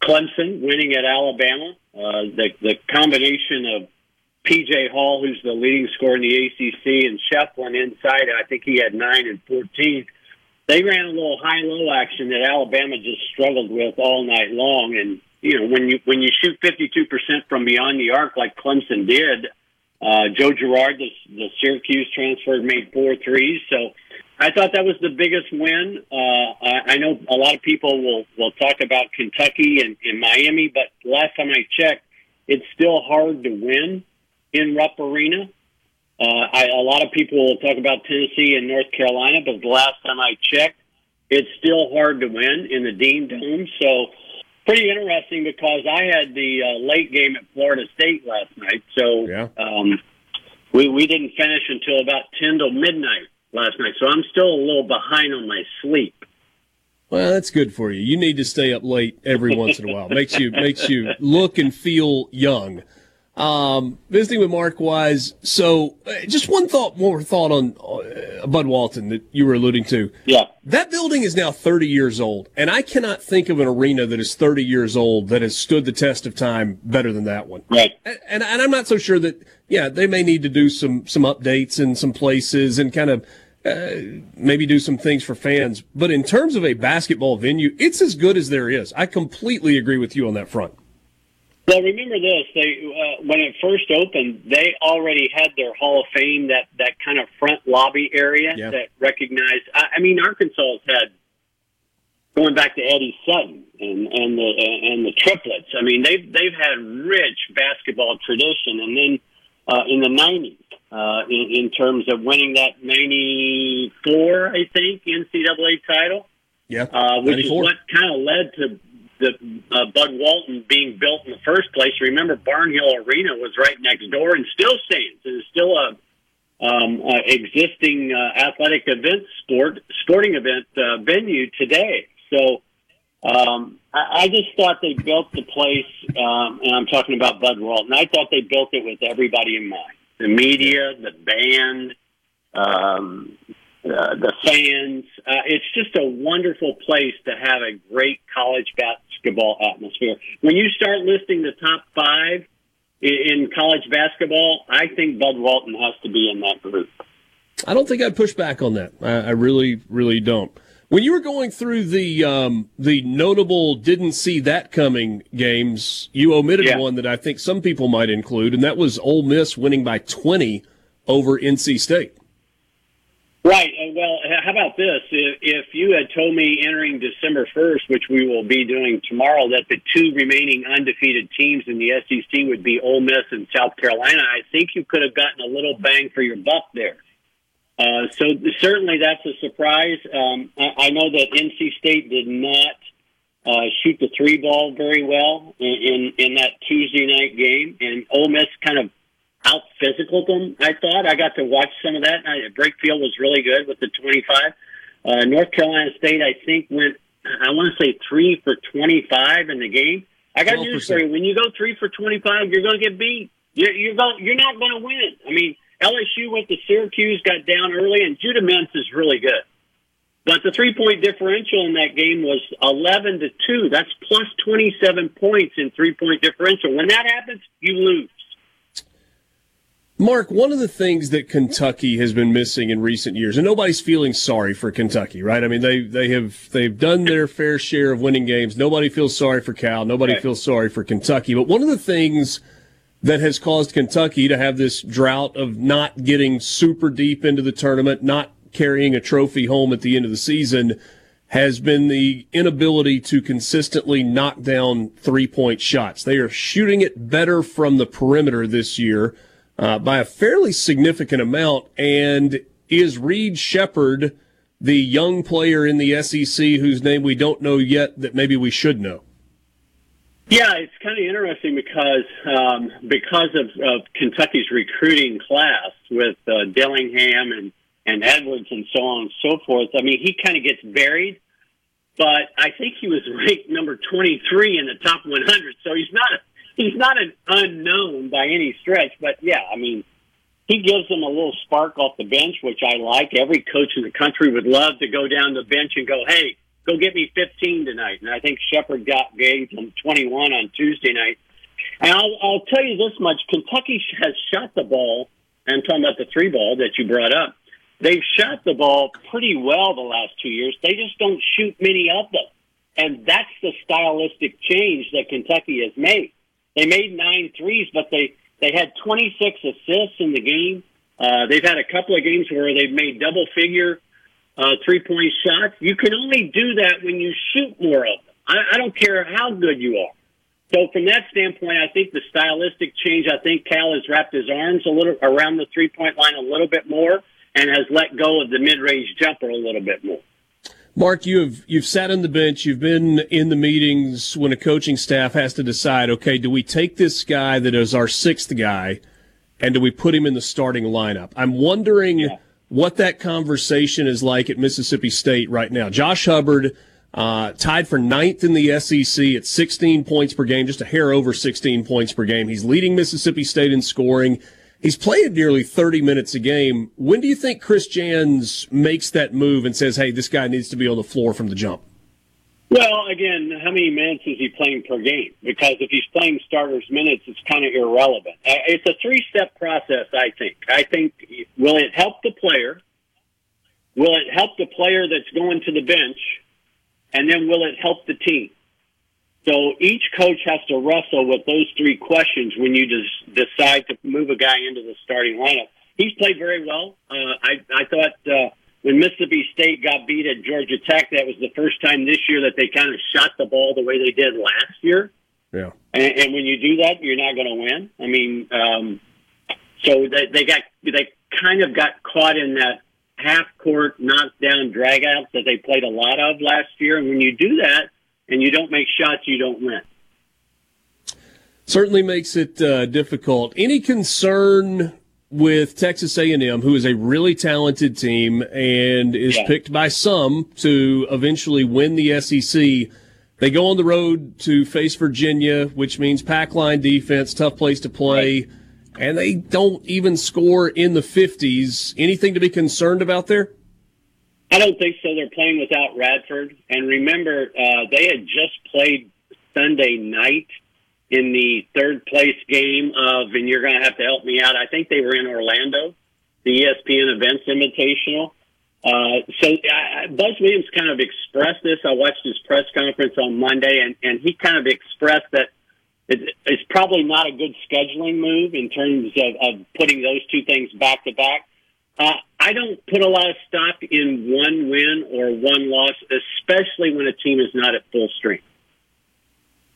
Clemson winning at Alabama. Uh, the, the combination of P J Hall, who's the leading scorer in the A C C, and Shefflin inside, I think he had nine and fourteen. They ran a little high-low action that Alabama just struggled with all night long, and you know, when you when you shoot fifty-two percent from beyond the arc like Clemson did, uh, Joe Girard, the, the Syracuse transfer, made four threes. So I thought that was the biggest win. Uh, I, I know a lot of people will, will talk about Kentucky and, and Miami, but last time I checked, it's still hard to win in Rupp Arena. Uh, I, a lot of people will talk about Tennessee and North Carolina, but the last time I checked, it's still hard to win in the Dean Dome. So pretty interesting because I had the uh, late game at Florida State last night, so yeah. um, we we didn't finish until about ten till midnight last night. So I'm still a little behind on my sleep. Well, that's good for you. You need to stay up late every once in a while. Makes you makes you look and feel young. Um, visiting with Mark Wise. So, uh, just one thought, more thought on uh, Bud Walton that you were alluding to. Yeah. That building is now thirty years old, and I cannot think of an arena that is thirty years old that has stood the test of time better than that one. Right. And, and, and I'm not so sure that, yeah, they may need to do some, some updates in some places and kind of uh, maybe do some things for fans. But in terms of a basketball venue, it's as good as there is. I completely agree with you on that front. Well, remember this, they, uh, when it first opened, they already had their Hall of Fame, that, that kind of front lobby area yeah. that recognized, I, I mean, Arkansas's had, going back to Eddie Sutton and, and the and the triplets, I mean, they've, they've had rich basketball tradition. And then uh, in the nineties, uh, in, in terms of winning that ninety-four, I think, N C double A title, yeah, uh, which ninety-four. Is what kind of led to the uh, Bud Walton being built in the first place. Remember, Barnhill Arena was right next door and still stands. It is still a um, uh, existing uh, athletic event, sport, sporting event uh, venue today. So um, I, I just thought they built the place, um, and I'm talking about Bud Walton, I thought they built it with everybody in mind. The media, the band, um Uh, the fans. Uh, it's just a wonderful place to have a great college basketball atmosphere. When you start listing the top five in, in college basketball, I think Bud Walton has to be in that group. I don't think I'd push back on that. I, I really, really don't. When you were going through the um, the notable didn't see that coming games, you omitted yeah. one that I think some people might include, and that was Ole Miss winning by twenty over N C State. Right. Well, how about this? If you had told me entering December first, which we will be doing tomorrow, that the two remaining undefeated teams in the S E C would be Ole Miss and South Carolina, I think you could have gotten a little bang for your buck there. Uh, so certainly that's a surprise. Um, I know that N C State did not uh, shoot the three ball very well in, in, in that Tuesday night game, and Ole Miss kind of out physical them, I thought. I got to watch some of that. I, Breakfield was really good with the twenty-five. Uh, North Carolina State, I think, went, I want to say, three for twenty-five in the game. I got news for you. When you go three for twenty-five, you're going to get beat. You're, you're, going, you're not going to win. I mean, L S U went to Syracuse, got down early, and Judah Mintz is really good. But the three-point differential in that game was eleven to two. That's plus twenty-seven points in three-point differential. When that happens, you lose. Mark, one of the things that Kentucky has been missing in recent years, and nobody's feeling sorry for Kentucky, right? I mean, they, they have, they've done their fair share of winning games. Nobody feels sorry for Cal. Nobody right. feels sorry for Kentucky. But one of the things that has caused Kentucky to have this drought of not getting super deep into the tournament, not carrying a trophy home at the end of the season, has been the inability to consistently knock down three-point shots. They are shooting it better from the perimeter this year. Uh, by a fairly significant amount. And is Reed Shepard the young player in the S E C whose name we don't know yet that maybe we should know? Yeah, it's kind of interesting because um, because of, of Kentucky's recruiting class with uh, Dillingham and, and Edwards and so on and so forth. I mean, he kind of gets buried, but I think he was ranked number twenty-three in the top one hundred, so he's not a He's not an unknown by any stretch, but, yeah, I mean, he gives them a little spark off the bench, which I like. Every coach in the country would love to go down the bench and go, hey, go get me fifteen tonight. And I think Shepard got gave them twenty-one on Tuesday night. And I'll, I'll tell you this much. Kentucky has shot the ball, and I'm talking about the three ball that you brought up. They've shot the ball pretty well the last two years. They just don't shoot many of them. And that's the stylistic change that Kentucky has made. They made nine threes, but they, they had twenty-six assists in the game. Uh, they've had a couple of games where they've made double-figure uh, three-point shots. You can only do that when you shoot more of them. I, I don't care how good you are. So from that standpoint, I think the stylistic change, I think Cal has wrapped his arms a little around the three-point line a little bit more and has let go of the mid-range jumper a little bit more. Mark, you've you've sat on the bench. You've been in the meetings when a coaching staff has to decide, okay, do we take this guy that is our sixth guy and do we put him in the starting lineup? I'm wondering yeah. what that conversation is like at Mississippi State right now. Josh Hubbard, Uh, tied for ninth in the S E C at sixteen points per game, just a hair over sixteen points per game. He's leading Mississippi State in scoring. He's played nearly thirty minutes a game. When do you think Chris Jans makes that move and says, hey, this guy needs to be on the floor from the jump? Well, again, how many minutes is he playing per game? Because if he's playing starters minutes, it's kind of irrelevant. It's a three-step process, I think. I think, will it help the player? Will it help the player that's going to the bench? And then will it help the team? So each coach has to wrestle with those three questions when you des- decide to move a guy into the starting lineup. He's played very well. Uh, I, I thought uh, when Mississippi State got beat at Georgia Tech, that was the first time this year that they kind of shot the ball the way they did last year. Yeah. And, and when you do that, you're not going to win. I mean, um, so they, they got they kind of got caught in that half-court knockdown dragouts that they played a lot of last year. And when you do that and you don't make shots, you don't win. Certainly makes it uh, difficult. Any concern with Texas A and M, who is a really talented team and is yeah. picked by some to eventually win the S E C? They go on the road to face Virginia, which means pack line defense, tough place to play. Right. And they don't even score in the fifties. Anything to be concerned about there? I don't think so. They're playing without Radford. And remember, uh, they had just played Sunday night in the third-place game of, and you're going to have to help me out, I think they were in Orlando, the E S P N Events Invitational. Uh, so uh, Buzz Williams kind of expressed this. I watched his press conference on Monday, and, and he kind of expressed that it's probably not a good scheduling move in terms of, of putting those two things back-to-back. Uh, I don't put a lot of stock in one win or one loss, especially when a team is not at full strength.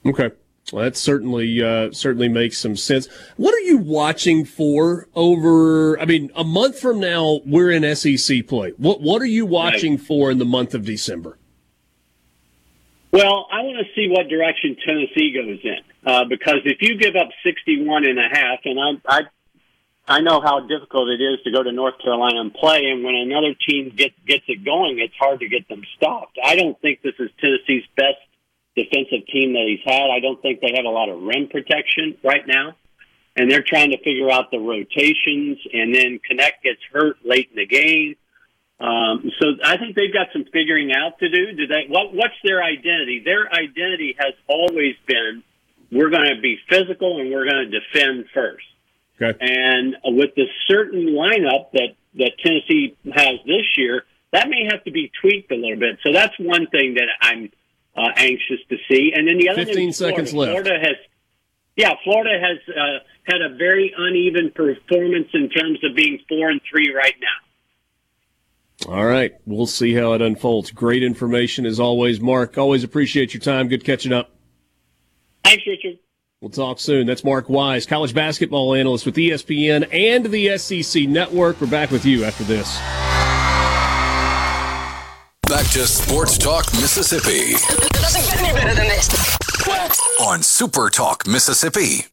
Okay. Well, that certainly, uh, certainly makes some sense. What are you watching for over, I mean, a month from now, we're in S E C play. What, what are you watching right. for in the month of December? Well, I want to see what direction Tennessee goes in, uh, because if you give up sixty-one and a half, and I, I I know how difficult it is to go to North Carolina and play, and when another team gets gets it going, it's hard to get them stopped. I don't think this is Tennessee's best defensive team that he's had. I don't think they have a lot of rim protection right now, and they're trying to figure out the rotations, and then Connect gets hurt late in the game. Um, so I think they've got some figuring out to do. Do they? What, what's their identity? Their identity has always been, we're going to be physical and we're going to defend first. Okay. And with the certain lineup that, that Tennessee has this year, that may have to be tweaked a little bit. So that's one thing that I'm uh, anxious to see. And then the other fifteen thing is Florida. Seconds left. Florida has, yeah, Florida has uh, had a very uneven performance in terms of being four and three right now. All right. We'll see how it unfolds. Great information as always, Mark. Always appreciate your time. Good catching up. Thanks, Richard. We'll talk soon. That's Mark Wise, college basketball analyst with E S P N and the S E C Network. We're back with you after this. Back to Sports Talk Mississippi. It doesn't get any better than this. What? On Super Talk Mississippi.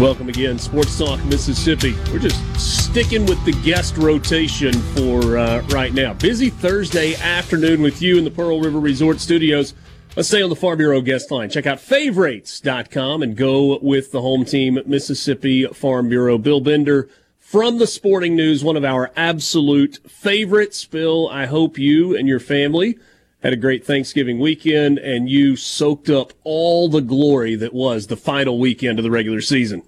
Welcome again, Sports Talk Mississippi. We're just sticking with the guest rotation for uh, right now. Busy Thursday afternoon with you in the Pearl River Resort Studios. Let's stay on the Farm Bureau guest line. Check out favorites dot com and go with the home team, Mississippi Farm Bureau. Bill Bender from the Sporting News, one of our absolute favorites. Bill, I hope you and your family had a great Thanksgiving weekend, and you soaked up all the glory that was the final weekend of the regular season.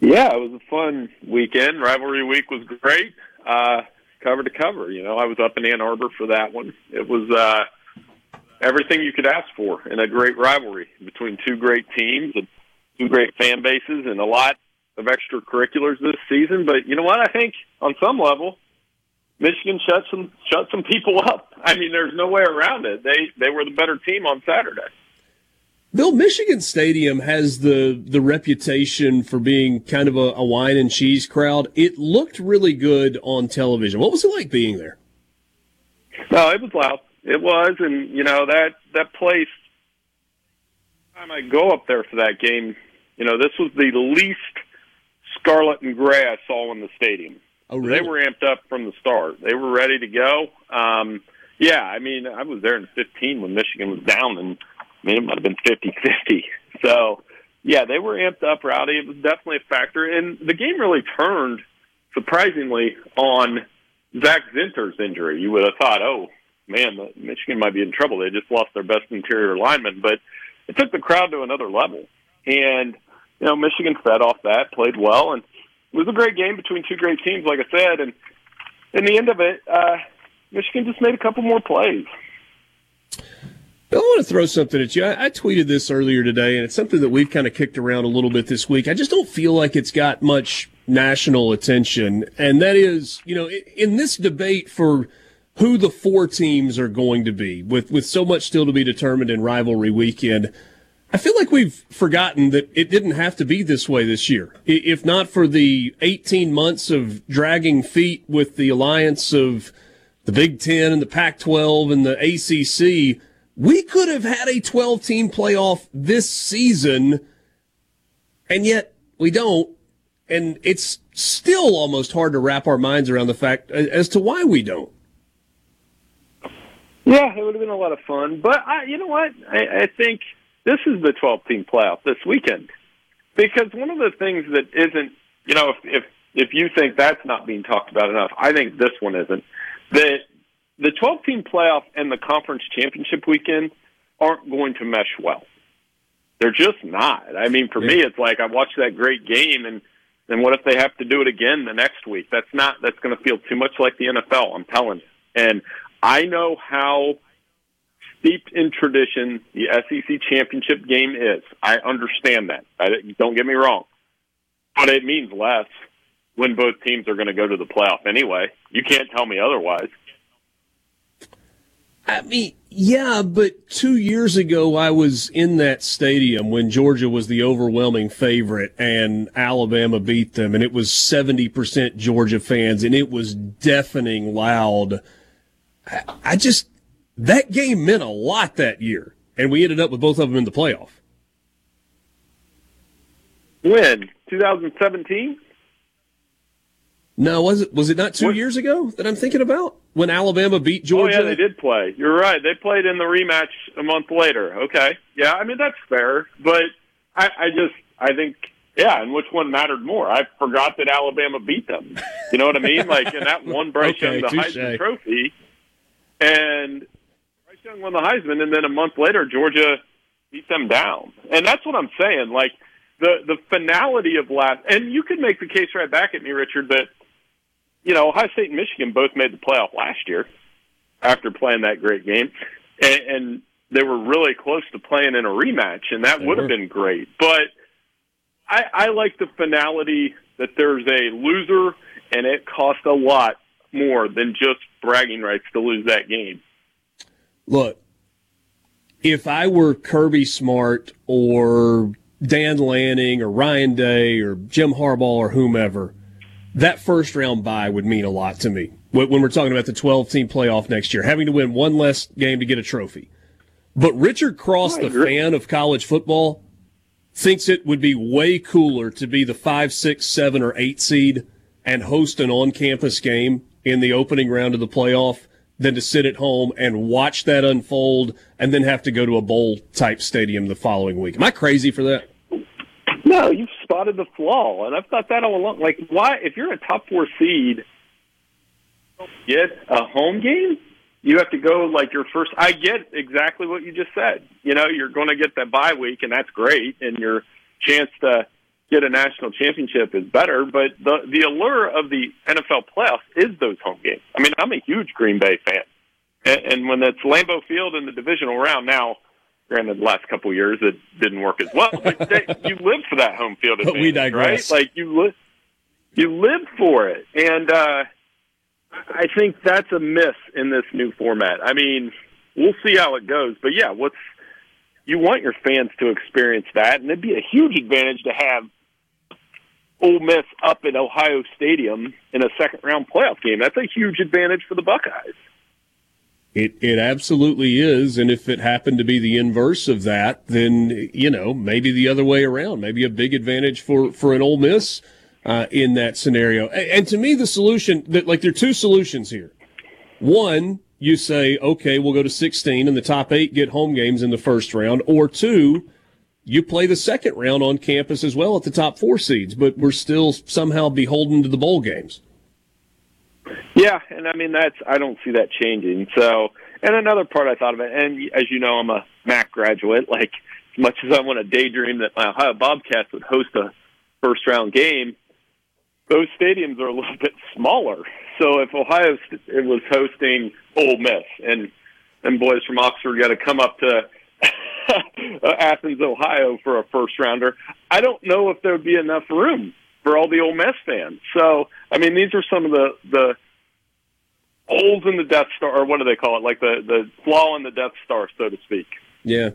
Yeah, it was a fun weekend. Rivalry Week was great, uh, cover to cover. You know, I was up in Ann Arbor for that one. It was uh, everything you could ask for in a great rivalry between two great teams and two great fan bases and a lot of extracurriculars this season. But you know what? I think on some level, Michigan shut some shut some people up. I mean, there's no way around it. They they were the better team on Saturday. Bill, Michigan Stadium has the the reputation for being kind of a, a wine and cheese crowd. It looked really good on television. What was it like being there? No, it was loud. It was, and, you know, that, that place, time I go up there for that game, you know, this was the least scarlet and gray I saw in the stadium. Oh, really? They were amped up from the start. They were ready to go. Um, yeah, I mean, I was there in fifteen when Michigan was down, and, I mean, it might have been fifty-fifty. So, yeah, they were amped up, rowdy. It was definitely a factor. And the game really turned, surprisingly, on Zach Zinter's injury. You would have thought, oh, man, Michigan might be in trouble. They just lost their best interior lineman. But it took the crowd to another level. And, you know, Michigan fed off that, played well. And it was a great game between two great teams, like I said. And in the end of it, uh, Michigan just made a couple more plays. Bill, I want to throw something at you. I, I tweeted this earlier today, and it's something that we've kind of kicked around a little bit this week. I just don't feel like it's got much national attention. And that is, you know, in this debate for who the four teams are going to be, with, with so much still to be determined in rivalry weekend, I feel like we've forgotten that it didn't have to be this way this year. If not for the eighteen months of dragging feet with the alliance of the Big Ten and the Pac twelve and the A C C, we could have had a twelve-team playoff this season, and yet we don't. And it's still almost hard to wrap our minds around the fact as to why we don't. Yeah, it would have been a lot of fun. But I, you know what? I, I think this is the twelve-team playoff this weekend. Because one of the things that isn't, you know, if, if, if you think that's not being talked about enough, I think this one isn't, that the twelve-team playoff and the conference championship weekend aren't going to mesh well. They're just not. I mean, for yeah. me, it's like I watched that great game, and then what if they have to do it again the next week? That's not. That's going to feel too much like the N F L, I'm telling you. And I know how steeped in tradition the S E C championship game is. I understand that. I, don't get me wrong. But it means less when both teams are going to go to the playoff anyway. You can't tell me otherwise. I mean, yeah, but two years ago I was in that stadium when Georgia was the overwhelming favorite and Alabama beat them, and it was seventy percent Georgia fans, and it was deafening loud. I just, that game meant a lot that year, and we ended up with both of them in the playoff. When? twenty seventeen? No, was it was it not two what? years ago that I'm thinking about when Alabama beat Georgia? Oh, yeah, they did play. You're right. They played in the rematch a month later. Okay. Yeah, I mean, that's fair. But I, I just, I think, yeah, and which one mattered more? I forgot that Alabama beat them. You know what I mean? Like, and that one Bryce okay, Young, the touche. Heisman Trophy, and Bryce Young won the Heisman, and then a month later, Georgia beat them down. And that's what I'm saying. Like, the, the finality of last, and you could make the case right back at me, Richard, that, you know, Ohio State and Michigan both made the playoff last year after playing that great game, and, and they were really close to playing in a rematch, and that they would were. have been great. But I, I like the finality that there's a loser, and it cost a lot more than just bragging rights to lose that game. Look, if I were Kirby Smart or Dan Lanning or Ryan Day or Jim Harbaugh or whomever, that first round bye would mean a lot to me when we're talking about the twelve-team playoff next year, having to win one less game to get a trophy. But Richard Cross, the fan of college football, thinks it would be way cooler to be the five, six, seven, or eight seed and host an on-campus game in the opening round of the playoff than to sit at home and watch that unfold and then have to go to a bowl-type stadium the following week. Am I crazy for that? No, you've spotted the flaw, and I've thought that all along. Like, why, if you're a top four seed, get a home game? You have to go like your first. I get exactly what you just said. You know, you're going to get that bye week, and that's great, and your chance to get a national championship is better. But the the allure of the N F L playoffs is those home games. I mean, I'm a huge Green Bay fan, and, and when it's Lambeau Field in the divisional round now. Granted, the last couple of years it didn't work as well, but they, you live for that home field advantage, but we digress. Right? Like you live, you live for it, and uh, I think that's a miss in this new format. I mean, we'll see how it goes, but yeah, what's you want your fans to experience that, and it'd be a huge advantage to have Ole Miss up at Ohio Stadium in a second round playoff game. That's a huge advantage for the Buckeyes. It it absolutely is, and if it happened to be the inverse of that, then, you know, maybe the other way around, maybe a big advantage for, for an Ole Miss uh, in that scenario. And, and to me, the solution, that like there are two solutions here. One, you say, okay, we'll go to sixteen, and the top eight get home games in the first round. Or two, you play the second round on campus as well at the top four seeds, but we're still somehow beholden to the bowl games. Yeah, and I mean, that's, I don't see that changing. So, and another part I thought of it, and as you know, I'm a M A C graduate. Like, as much as I want to daydream that my Ohio Bobcats would host a first-round game, those stadiums are a little bit smaller. So if Ohio it was hosting Ole Miss, and, and boys from Oxford got to come up to Athens, Ohio for a first-rounder, I don't know if there would be enough room for all the Ole Miss fans. So, I mean, these are some of the, the holes in the Death Star, or what do they call it, like the, the flaw in the Death Star, so to speak. Yeah.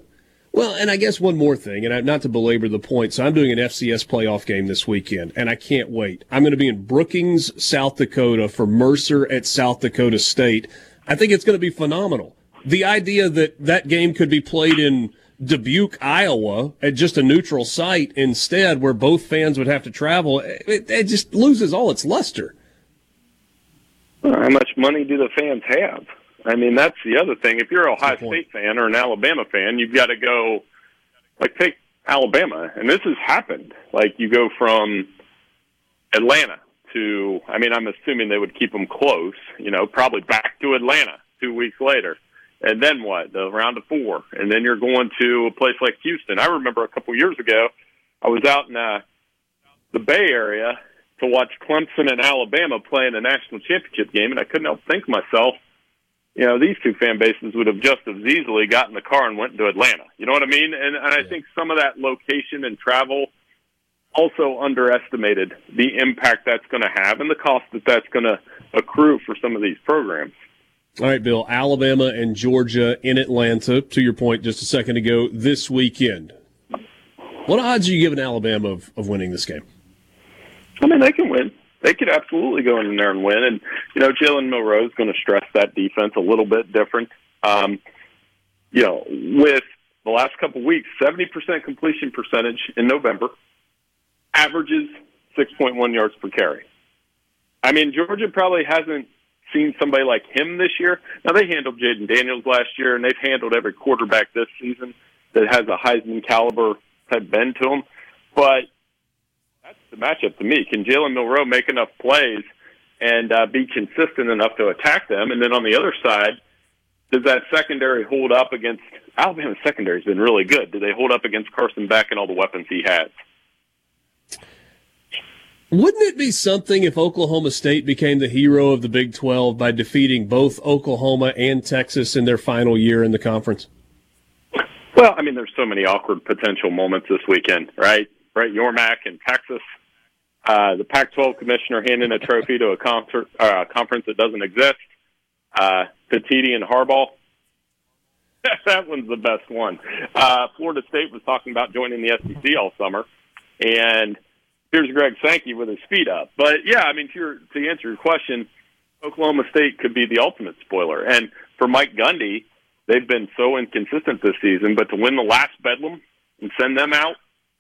Well, and I guess one more thing, and I, not to belabor the point, so I'm doing an F C S playoff game this weekend, and I can't wait. I'm going to be in Brookings, South Dakota for Mercer at South Dakota State. I think it's going to be phenomenal. The idea that that game could be played in Dubuque, Iowa, at just a neutral site instead, where both fans would have to travel, it, it just loses all its luster. Well, how much money do the fans have? I mean, that's the other thing. If you're a Ohio State fan or an Alabama fan, you've got to go, like, take Alabama, and this has happened. Like, you go from Atlanta to, I mean, I'm assuming they would keep them close, you know, probably back to Atlanta two weeks later. And then what? The round of four. And then you're going to a place like Houston. I remember a couple years ago, I was out in uh, the Bay Area to watch Clemson and Alabama play in a national championship game, and I couldn't help think myself, you know, these two fan bases would have just as easily got in the car and went to Atlanta. You know what I mean? And, and I think some of that location and travel also underestimated the impact that's going to have and the cost that that's going to accrue for some of these programs. All right, Bill, Alabama and Georgia in Atlanta, to your point just a second ago, this weekend. What odds are you giving Alabama of, of winning this game? I mean, they can win. They could absolutely go in there and win. And, you know, Jalen Milroe is going to stress that defense a little bit different. Um, you know, with the last couple of weeks, seventy percent completion percentage in November, averages six point one yards per carry. I mean, Georgia probably hasn't seen somebody like him this year. Now, they handled Jaden Daniels last year, and they've handled every quarterback this season that has a Heisman caliber type bend to him. But that's the matchup to me. Can Jalen Milroe make enough plays and uh, be consistent enough to attack them? And then on the other side, does that secondary hold up against – Alabama's secondary has been really good. Do they hold up against Carson Beck and all the weapons he has? Wouldn't it be something if Oklahoma State became the hero of the Big twelve by defeating both Oklahoma and Texas in their final year in the conference? Well, I mean, there's so many awkward potential moments this weekend, right? Right, Yormack in Texas, uh, the Pac twelve commissioner handing a trophy to a, concert, uh, a conference that doesn't exist, uh, Petiti and Harbaugh. That one's the best one. Uh, Florida State was talking about joining the S E C all summer, and here's Greg Sankey with his feet up. But, yeah, I mean, to, your, to answer your question, Oklahoma State could be the ultimate spoiler. And for Mike Gundy, they've been so inconsistent this season, but to win the last Bedlam and send them out,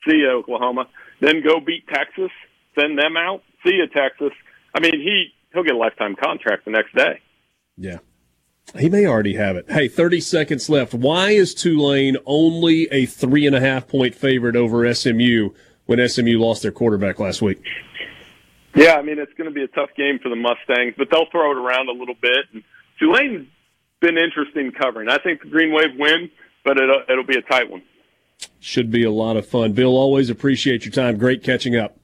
see you, Oklahoma, then go beat Texas, send them out, see you, Texas. I mean, he, he'll get a lifetime contract the next day. Yeah. He may already have it. Hey, thirty seconds left. Why is Tulane only a three and a half point favorite over S M U when S M U lost their quarterback last week? Yeah, I mean, it's going to be a tough game for the Mustangs, but they'll throw it around a little bit. And Tulane's been interesting covering. I think the Green Wave win, but it'll, it'll be a tight one. Should be a lot of fun. Bill, always appreciate your time. Great catching up.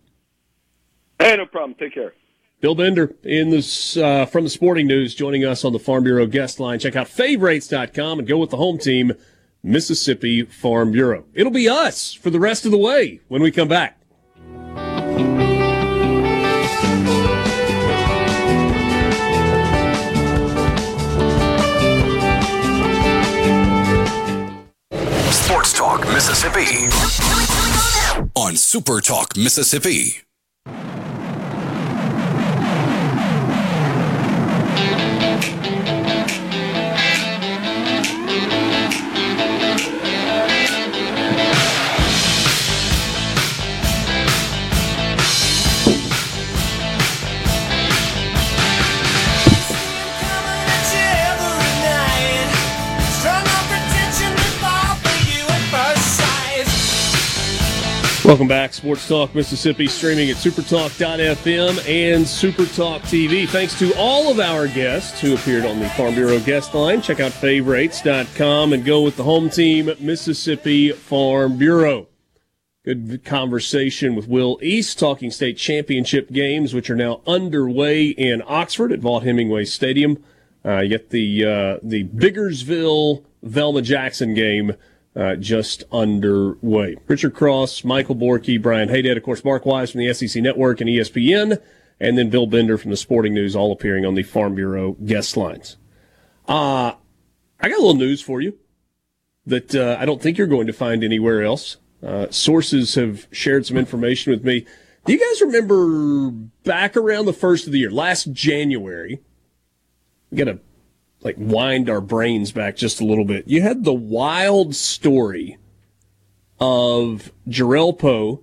Hey, no problem. Take care. Bill Bender in this, uh, from the Sporting News, joining us on the Farm Bureau guest line. Check out favorites dot com and go with the home team, Mississippi Farm Bureau. It'll be us for the rest of the way when we come back. Sports Talk Mississippi on Super Talk Mississippi. Welcome back. Sports Talk Mississippi, streaming at supertalk dot f m and SuperTalk T V. Thanks to all of our guests who appeared on the Farm Bureau guest line. Check out favorites dot com and go with the home team, Mississippi Farm Bureau. Good conversation with Will East, talking state championship games, which are now underway in Oxford at Vaught-Hemingway Stadium. Uh, you get the, uh, the Biggersville Velma Jackson game uh, just underway. Richard Cross, Michael Borky, Brian Haydad, of course, Mark Wise from the S E C Network and E S P N, and then Bill Bender from the Sporting News, all appearing on the Farm Bureau guest lines. Uh, I got a little news for you that uh, I don't think you're going to find anywhere else. Uh, sources have shared some information with me. Do you guys remember back around the first of the year, last January? We got to like wind our brains back just a little bit. You had the wild story of Jarrell Poe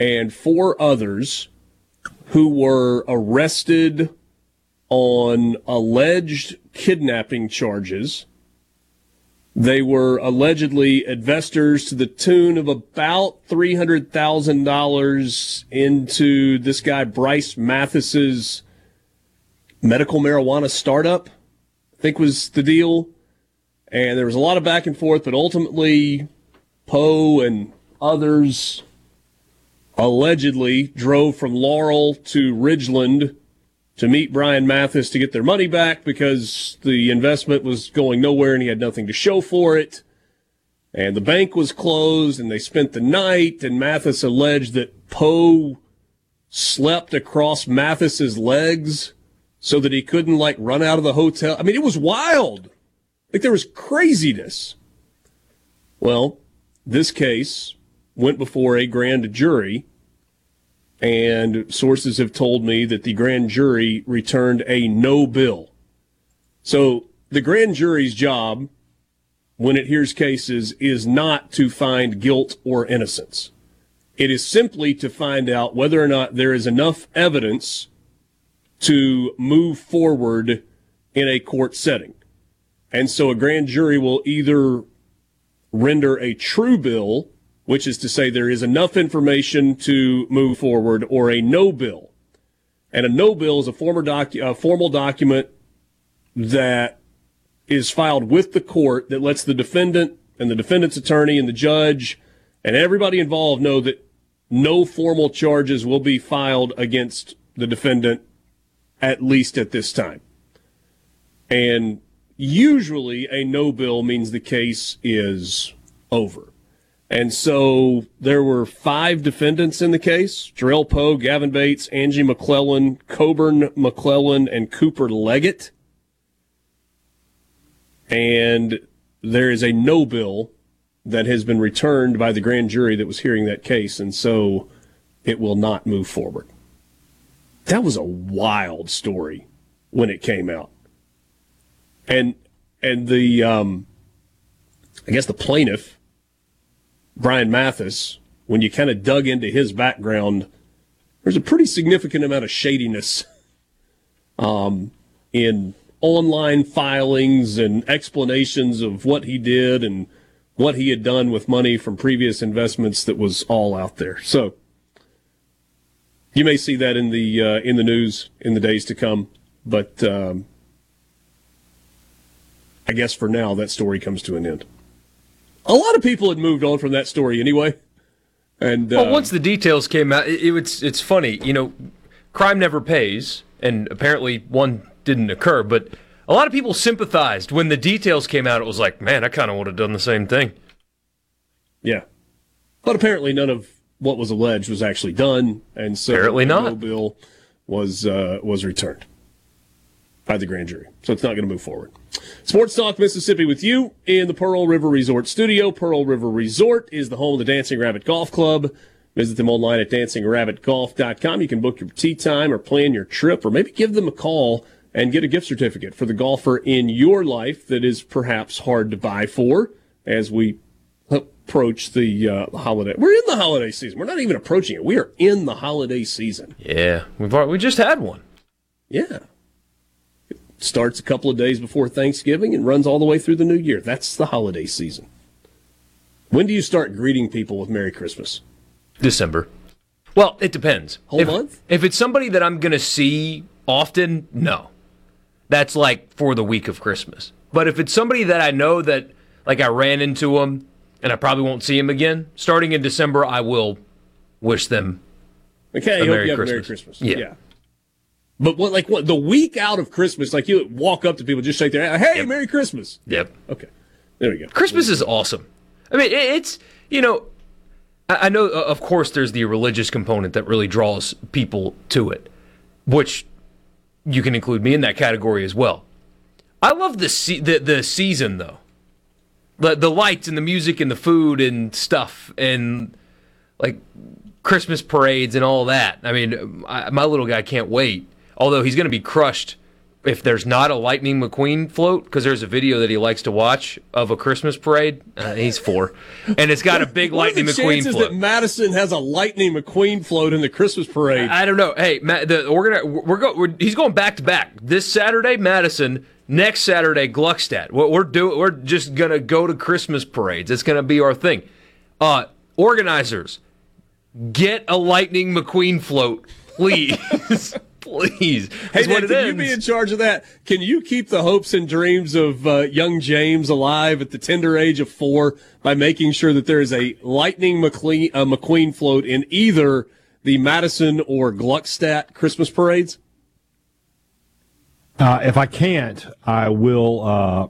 and four others who were arrested on alleged kidnapping charges. They were allegedly investors to the tune of about three hundred thousand dollars into this guy Bryce Mathis's medical marijuana startup, I think was the deal. And there was a lot of back and forth, but ultimately Poe and others allegedly drove from Laurel to Ridgeland to meet Brian Mathis to get their money back because the investment was going nowhere and he had nothing to show for it. And the bank was closed and they spent the night, and Mathis alleged that Poe slept across Mathis's legs so that he couldn't like run out of the hotel. I mean, it was wild. Like there was craziness. Well, this case went before a grand jury, and sources have told me that the grand jury returned a no bill. So the grand jury's job when it hears cases is not to find guilt or innocence. It is simply to find out whether or not there is enough evidence to move forward in a court setting. And so a grand jury will either render a true bill, which is to say there is enough information to move forward, or a no bill. And a no bill is a former docu- a formal document that is filed with the court that lets the defendant and the defendant's attorney and the judge and everybody involved know that no formal charges will be filed against the defendant, at least at this time. And usually a no bill means the case is over. And so there were five defendants in the case: Jarrell Poe, Gavin Bates, Angie McClellan, Coburn McClellan, and Cooper Leggett. And there is a no bill that has been returned by the grand jury that was hearing that case, and so it will not move forward. That was a wild story when it came out. And and the, um, I guess the plaintiff, Brian Mathis, when you kind of dug into his background, there's a pretty significant amount of shadiness um, in online filings and explanations of what he did and what he had done with money from previous investments that was all out there. So you may see that in the uh, in the news in the days to come, but um, I guess for now that story comes to an end. A lot of people had moved on from that story anyway. And uh, well, once the details came out, it, it's it's funny. You know, crime never pays, and apparently one didn't occur. But a lot of people sympathized. When the details came out, it was like, man, I kind of would have done the same thing. Yeah. But apparently none of what was alleged was actually done. And so apparently not. The bill was, uh, was returned by the grand jury. So it's not going to move forward. Sports Talk Mississippi with you in the Pearl River Resort studio. Pearl River Resort is the home of the Dancing Rabbit Golf Club. Visit them online at dancing rabbit golf dot com. You can book your tee time or plan your trip, or maybe give them a call and get a gift certificate for the golfer in your life that is perhaps hard to buy for as we approach the uh, holiday. We're in the holiday season. We're not even approaching it. We are in the holiday season. Yeah, we've already, we just had one. Yeah. Starts a couple of days before Thanksgiving and runs all the way through the new year. That's the holiday season. When do you start greeting people with Merry Christmas? December. Well, it depends. Whole if, month? If it's somebody that I'm going to see often, no. That's like for the week of Christmas. But if it's somebody that I know that, like, I ran into them and I probably won't see them again, starting in December, I will wish them okay, a Merry Christmas. Okay, I hope you have a Merry Christmas. Yeah. yeah. But, what, like, what the week out of Christmas, like, you walk up to people, just shake their hand, hey, yep. Merry Christmas. Yep. Okay. There we go. Christmas is awesome. I mean, it's, you know, I know, of course, there's the religious component that really draws people to it, which you can include me in that category as well. I love the se- the, the season, though. The, the lights and the music and the food and stuff and, like, Christmas parades and all that. I mean, I, my little guy can't wait, although he's going to be crushed if there's not a Lightning McQueen float, because there's a video that he likes to watch of a Christmas parade. Uh, he's four. And it's got a big Lightning McQueen float. What are the chances that Madison has a Lightning McQueen float in the Christmas parade? I, I don't know. Hey, Matt, the, we're gonna, we're go, we're, he's going back-to-back. This Saturday, Madison. Next Saturday, Gluckstadt. We're, we're, do, we're just going to go to Christmas parades. It's going to be our thing. Uh, organizers, get a Lightning McQueen float, please. Please. Hey, Nick, can you be in charge of that? Can you keep the hopes and dreams of uh, young James alive at the tender age of four by making sure that there is a Lightning McQueen, uh, McQueen float in either the Madison or Gluckstadt Christmas parades? Uh, if I can't, I will uh,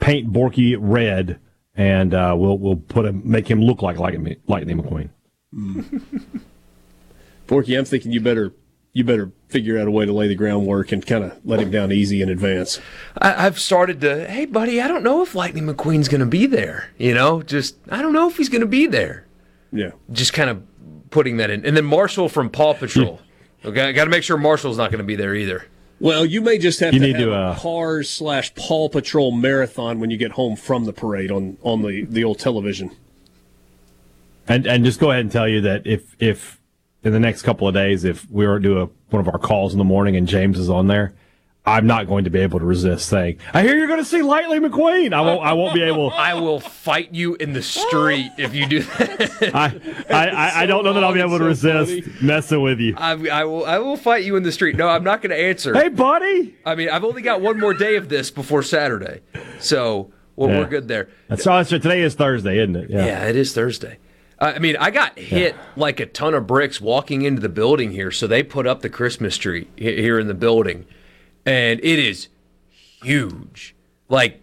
paint Borky red, and uh, we'll we'll put him, make him look like Lightning McQueen. Mm. Borky, I'm thinking you better. You better figure out a way to lay the groundwork and kind of let him down easy in advance. I, I've started to, hey, buddy, I don't know if Lightning McQueen's going to be there. You know, just, I don't know if he's going to be there. Yeah. Just kind of putting that in. And then Marshall from Paw Patrol. Okay, got to make sure Marshall's not going to be there either. Well, you may just have you to have to, uh, a Cars slash Paw Patrol marathon when you get home from the parade on, on the, the old television. And and just go ahead and tell you that if if... in the next couple of days, if we were to do a, one of our calls in the morning and James is on there, I'm not going to be able to resist saying, I hear you're going to see Lightning McQueen. I won't I won't be able. I will fight you in the street if you do that. I, I, I, I don't know that I'll be able to resist messing with you. I, I will I will fight you in the street. No, I'm not going to answer. Hey, buddy. I mean, I've only got one more day of this before Saturday. So well, yeah. We're good there. That's all. So today is Thursday, isn't it? Yeah, yeah it is Thursday. I mean, I got hit yeah. like a ton of bricks walking into the building here, so they put up the Christmas tree here in the building, and it is huge, like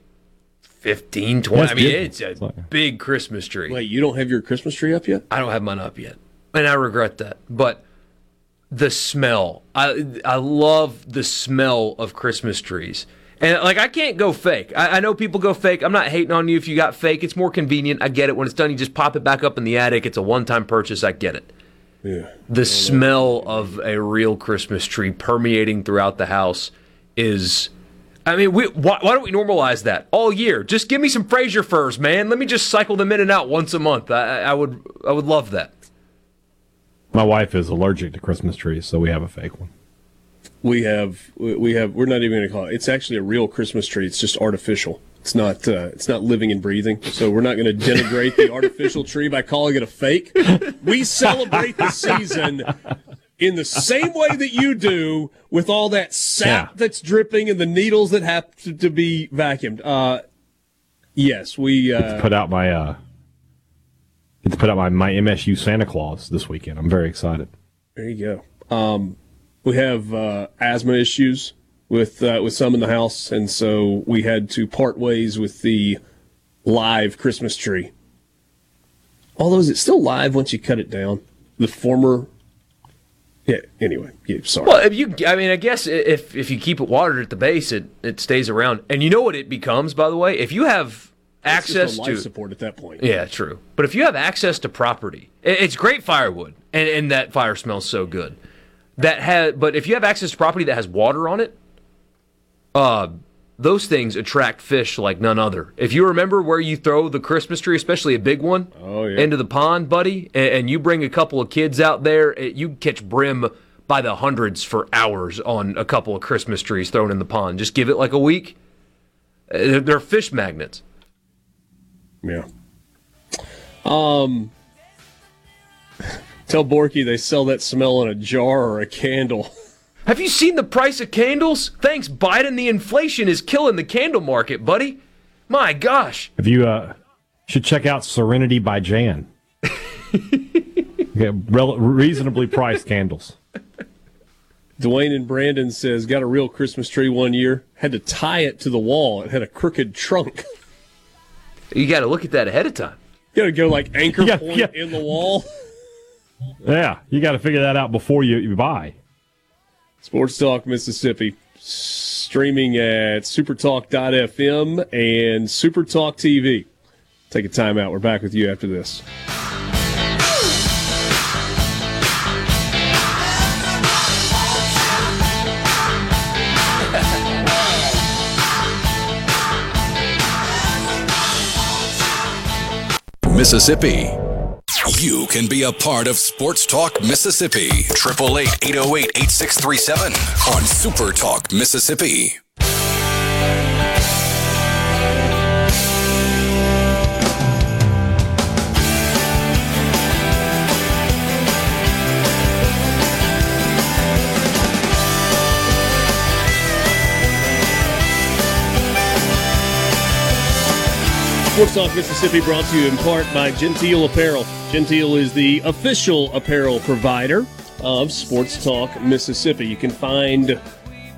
fifteen, twenty. That's I mean, good. It's a big Christmas tree. Wait, you don't have your Christmas tree up yet? I don't have mine up yet, and I regret that, but the smell. I I love the smell of Christmas trees. And, like, I can't go fake. I, I know people go fake. I'm not hating on you if you got fake. It's more convenient. I get it. When it's done, you just pop it back up in the attic. It's a one-time purchase. I get it. Yeah. The smell of a real Christmas tree permeating throughout the house is – I mean, we, why, why don't we normalize that all year? Just give me some Fraser firs, man. Let me just cycle them in and out once a month. I, I would I would love that. My wife is allergic to Christmas trees, so we have a fake one. We have, we have, we're not even going to call it. It's actually a real Christmas tree. It's just artificial. It's not, uh, it's not living and breathing. So we're not going to denigrate the artificial tree by calling it a fake. We celebrate the season in the same way that you do with all that sap yeah. that's dripping and the needles that have to, to be vacuumed. Uh, yes, we, uh, put out my, uh, it's put out my, my M S U Santa Claus this weekend. I'm very excited. There you go. Um, We have uh, asthma issues with uh, with some in the house, and so we had to part ways with the live Christmas tree. Although, is it still live once you cut it down? The former, yeah. Anyway, yeah, sorry. Well, if you, I mean, I guess if if you keep it watered at the base, it, it stays around. And you know what it becomes, by the way, if you have access it's just a life to support at that point. Yeah, true. But if you have access to property, it's great firewood, and, and that fire smells so good. That has, but if you have access to property that has water on it, uh, those things attract fish like none other. If you remember where you throw the Christmas tree, especially a big one, oh, yeah. into the pond, buddy, and, and you bring a couple of kids out there, it, you catch brim by the hundreds for hours on a couple of Christmas trees thrown in the pond. Just give it like a week. They're, they're fish magnets. Yeah. Um. Tell Borky they sell that smell in a jar or a candle. Have you seen the price of candles? Thanks, Biden. The inflation is killing the candle market, buddy. My gosh. Have you uh, should check out Serenity by Jan. Yeah, re- reasonably priced candles. Dwayne and Brandon says, got a real Christmas tree one year. Had to tie it to the wall. It had a crooked trunk. You got to look at that ahead of time. You got to go like anchor gotta, point yeah. in the wall. Yeah, you got to figure that out before you, you buy. Sports Talk Mississippi, streaming at supertalk dot f m and SuperTalk T V. Take a time out. We're back with you after this. Mississippi. You can be a part of Sports Talk Mississippi. eight eight eight, eight oh eight, eight six three seven on SuperTalk Mississippi. Sports Talk Mississippi brought to you in part by Gentile Apparel. Gentile is the official apparel provider of Sports Talk Mississippi. You can find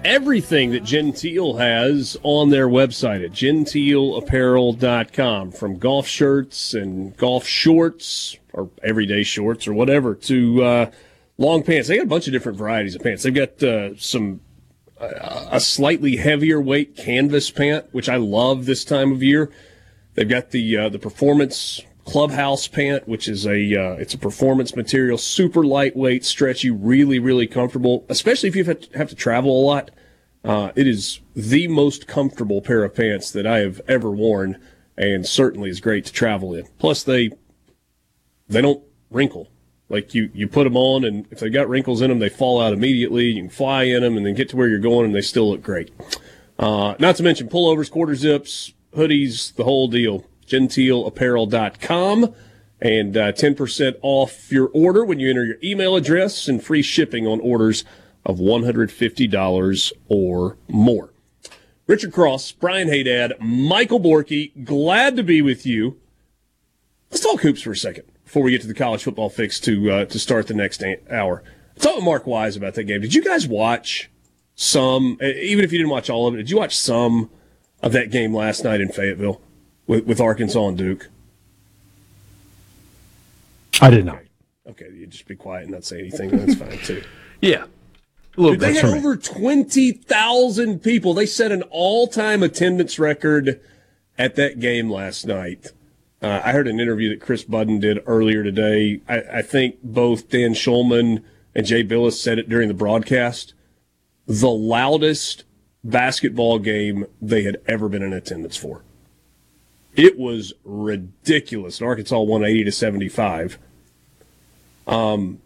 everything that Gentile has on their website at gentile apparel dot com, from golf shirts and golf shorts or everyday shorts or whatever to uh, long pants. They got a bunch of different varieties of pants. They've got uh, some uh, a slightly heavier weight canvas pant, which I love this time of year. They've got the uh, the performance clubhouse pant, which is a uh, it's a performance material, super lightweight, stretchy, really really comfortable. Especially if you have to, have to travel a lot, uh, it is the most comfortable pair of pants that I have ever worn, and certainly is great to travel in. Plus they they don't wrinkle. Like you you put them on, and if they got wrinkles in them, they fall out immediately. You can fly in them, and then get to where you're going, and they still look great. Uh, not to mention pullovers, quarter zips, hoodies, the whole deal. gentile apparel dot com, and uh, ten percent off your order when you enter your email address, and free shipping on orders of one hundred fifty dollars or more. Richard Cross, Brian Haydad, Michael Borky, glad to be with you. Let's talk hoops for a second before we get to the college football fix to uh, to start the next hour. I talked with Mark Wise about that game. Did you guys watch some, even if you didn't watch all of it, did you watch some of that game last night in Fayetteville with, with Arkansas and Duke? I did not. Okay, you just be quiet and not say anything. That's fine, too. Yeah. Dude, they had over twenty thousand people. They set an all-time attendance record at that game last night. Uh, I heard an interview that Chris Budden did earlier today. I, I think both Dan Schulman and Jay Billis said it during the broadcast. The loudest basketball game they had ever been in attendance for. It was ridiculous. Arkansas won eighty to seventy-five. Um,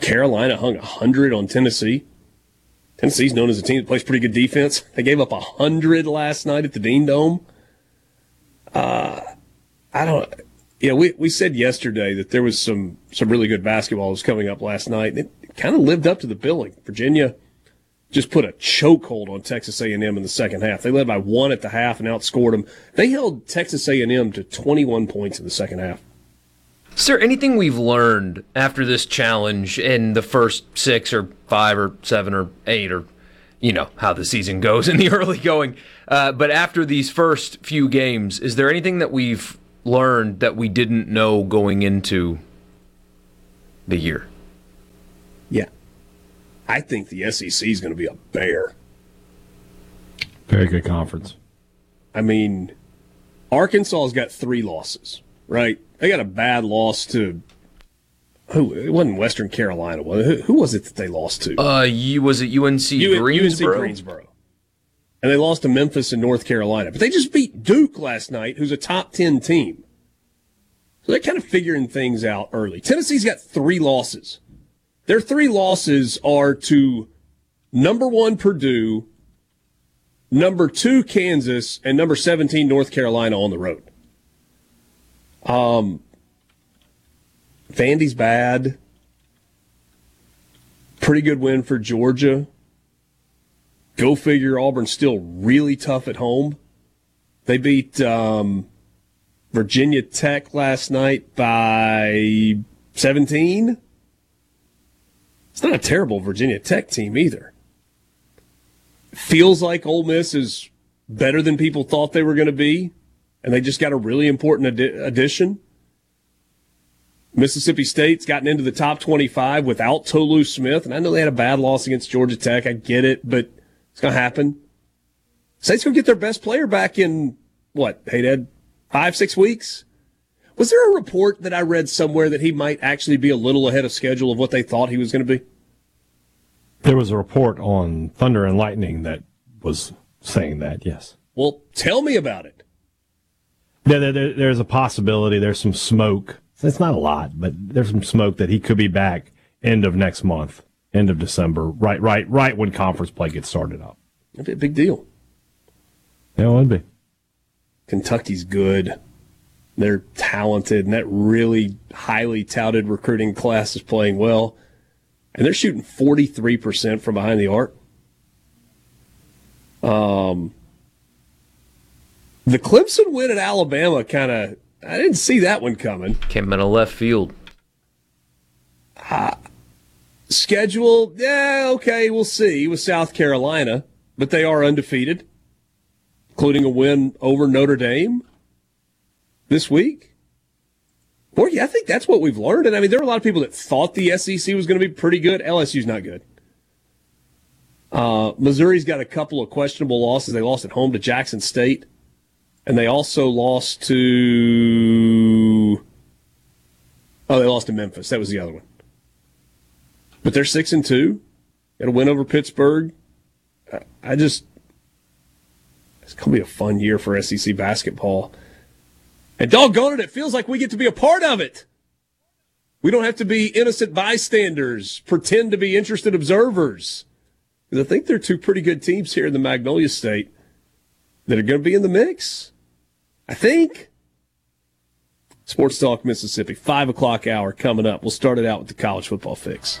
Carolina hung one hundred on Tennessee. Tennessee's known as a team that plays pretty good defense. They gave up one hundred last night at the Dean Dome. Uh, I don't. Yeah, we we said yesterday that there was some some really good basketball that was coming up last night. It kind of lived up to the billing. Virginia just put a chokehold on Texas A and M in the second half. They led by one at the half and outscored them. They held Texas A and M to twenty-one points in the second half. Is there anything we've learned after this challenge in the first six or five or seven or eight or, you know, how the season goes in the early going, uh, but after these first few games, is there anything that we've learned that we didn't know going into the year? Yeah. I think the S E C is going to be a bear. Very good conference. I mean, Arkansas's got three losses, right? They got a bad loss to who? It wasn't Western Carolina. Who, who was it that they lost to? Uh, you, was it U N C U, Greensboro? U N C Greensboro. And they lost to Memphis and North Carolina. But they just beat Duke last night, who's a top ten team. So they're kind of figuring things out early. Tennessee's got three losses. Their three losses are to number one Purdue, number two Kansas, and number seventeen North Carolina on the road. Um, Vandy's bad. Pretty good win for Georgia. Go figure, Auburn's still really tough at home. They beat um, Virginia Tech last night by seventeen. It's not a terrible Virginia Tech team either. Feels like Ole Miss is better than people thought they were going to be, and they just got a really important ad- addition. Mississippi State's gotten into the top twenty-five without Tolu Smith, and I know they had a bad loss against Georgia Tech. I get it, but it's going to happen. State's going to get their best player back in, what, hey, Dad, five, six weeks? Was there a report that I read somewhere that he might actually be a little ahead of schedule of what they thought he was going to be? There was a report on Thunder and Lightning that was saying that, yes. Well, tell me about it. Yeah, there, there, there's a possibility. There's some smoke. It's not a lot, but there's some smoke that he could be back end of next month, end of December, right right, right when conference play gets started up. That'd be a big deal. Yeah, it would be. Kentucky's good. They're talented, and that really highly touted recruiting class is playing well. And they're shooting forty-three percent from behind the arc. Um, the Clemson win at Alabama kind of, I didn't see that one coming. Came in a left field. Uh, schedule, yeah, okay, we'll see with South Carolina, but they are undefeated, including a win over Notre Dame this week. Boy, yeah, I think that's what we've learned. And, I mean, there are a lot of people that thought the S E C was going to be pretty good. L S U's not good. Uh, Missouri's got a couple of questionable losses. They lost at home to Jackson State, and they also lost to – oh, they lost to Memphis. That was the other one. But they're six and two. Got a win over Pittsburgh. I just – it's going to be a fun year for S E C basketball. And doggone it, it feels like we get to be a part of it. We don't have to be innocent bystanders, pretend to be interested observers. Because I think there are two pretty good teams here in the Magnolia State that are going to be in the mix. I think. Sports Talk Mississippi, five o'clock hour coming up. We'll start it out with the college football fix.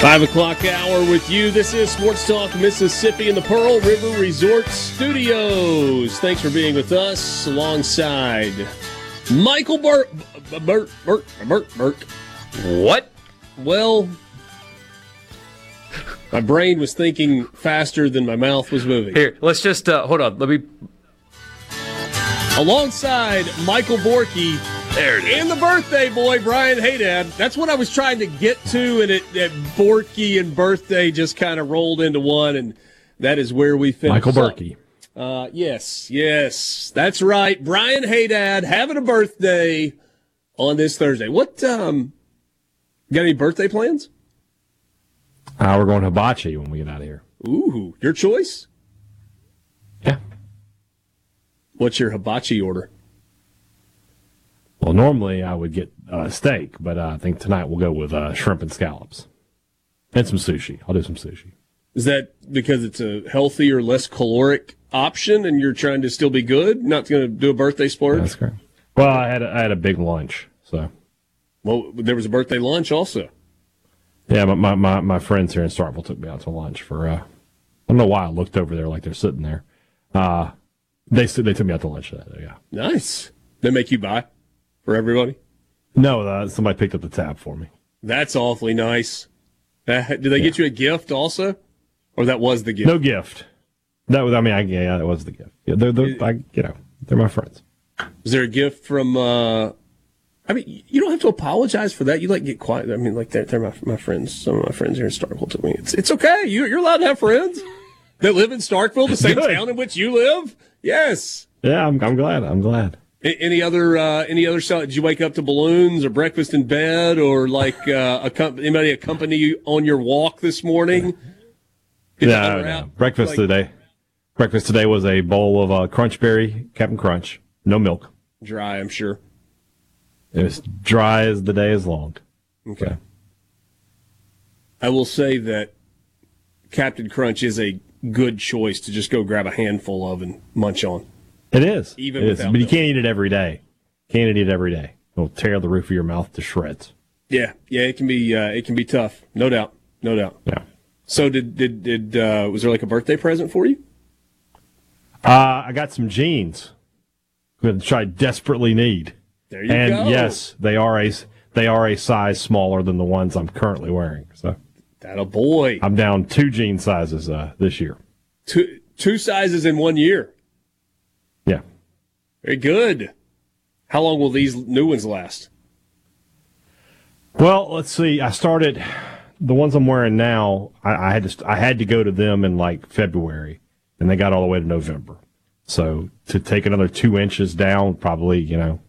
Five o'clock hour with you. This is Sports Talk Mississippi in the Pearl River Resort Studios. Thanks for being with us alongside Michael Burke. Burke, Burke, Burke, Burke. What? Well, my brain was thinking faster than my mouth was moving. Here, let's just, uh, hold on. Let me. Alongside Michael Borky. There it is. And the birthday boy, Brian Haydad. That's what I was trying to get to, and it, it Borky and birthday just kind of rolled into one, and that is where we finished. Michael Borky. Uh, yes, yes, that's right. Brian Haydad having a birthday on this Thursday. What, um, got any birthday plans? Uh, we're going hibachi when we get out of here. Ooh, your choice? Yeah. What's your hibachi order? Well, normally I would get a uh, steak, but uh, I think tonight we'll go with uh, shrimp and scallops and some sushi. I'll do some sushi. Is that because it's a healthier, less caloric option and you're trying to still be good, not going to do a birthday splurge? That's correct. Well, I had, a, I had a big lunch. So, well, there was a birthday lunch also. Yeah, but my, my, my friends here in Starkville took me out to lunch for, uh, I don't know why I looked over there like they're sitting there. Uh, they, they took me out to lunch that day, yeah. Nice. They make you buy? For everybody? No, uh, somebody picked up the tab for me. That's awfully nice. Uh, did they yeah. get you a gift also? Or that was the gift? No gift. That was, I mean, I, yeah, that was the gift. Yeah, they're, they're, I, you know, they're my friends. Is there a gift from uh, I mean, you don't have to apologize for that. You like get quiet. I mean, like they're, they're my, my friends. Some of my friends here in Starkville told me it's it's okay. You you're allowed to have friends that live in Starkville, the same town in which you live. Yes. Yeah, I'm I'm glad. I'm glad. Any other uh, any other show? Did you wake up to balloons or breakfast in bed or like uh, a comp- anybody accompany you on your walk this morning? Did no, no. breakfast like, today. Breakfast today was a bowl of uh, Crunch Berry, Captain Crunch, no milk. Dry, I'm sure. It was dry as the day is long. Okay. So. I will say that Captain Crunch is a good choice to just go grab a handful of and munch on. It is. Even it is. But you can't eat it every day. Can't eat it every day. It'll tear the roof of your mouth to shreds. Yeah, yeah, it can be uh, it can be tough. No doubt. No doubt. Yeah. So did did did uh, was there like a birthday present for you? Uh, I got some jeans which I desperately need. There you and go. And yes, they are a they are a size smaller than the ones I'm currently wearing. So that a boy. I'm down two jean sizes uh, this year. Two two sizes in one year. Yeah. Very good. How long will these new ones last? Well, let's see. I started the ones I'm wearing now. I, I had to I had to go to them in like February. And they got all the way to November. So to take another two inches down, probably, you know,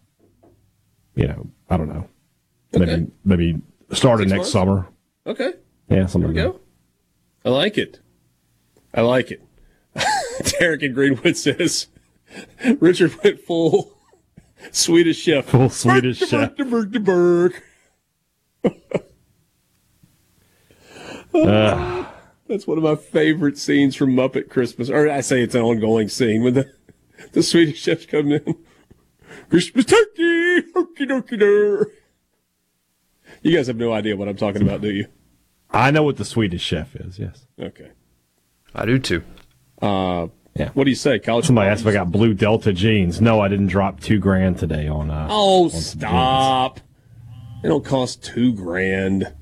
you know, I don't know. Okay. Maybe maybe start it next months? summer. Okay. Yeah, something there we like go. That. I like it. I like it. Derek in Greenwood says, Richard went full Swedish chef. Full Swedish chef. uh, That's one of my favorite scenes from Muppet Christmas. Or I say it's an ongoing scene when the, the Swedish chefs come in. Christmas turkey, okie dokie der. You guys have no idea what I'm talking about, do you? I know what the Swedish chef is, yes. Okay. I do too. Uh, yeah. What do you say? College Somebody problems? asked if I got blue Delta jeans. No, I didn't drop two grand today on. Uh, oh, on stop. They don't cost two grand.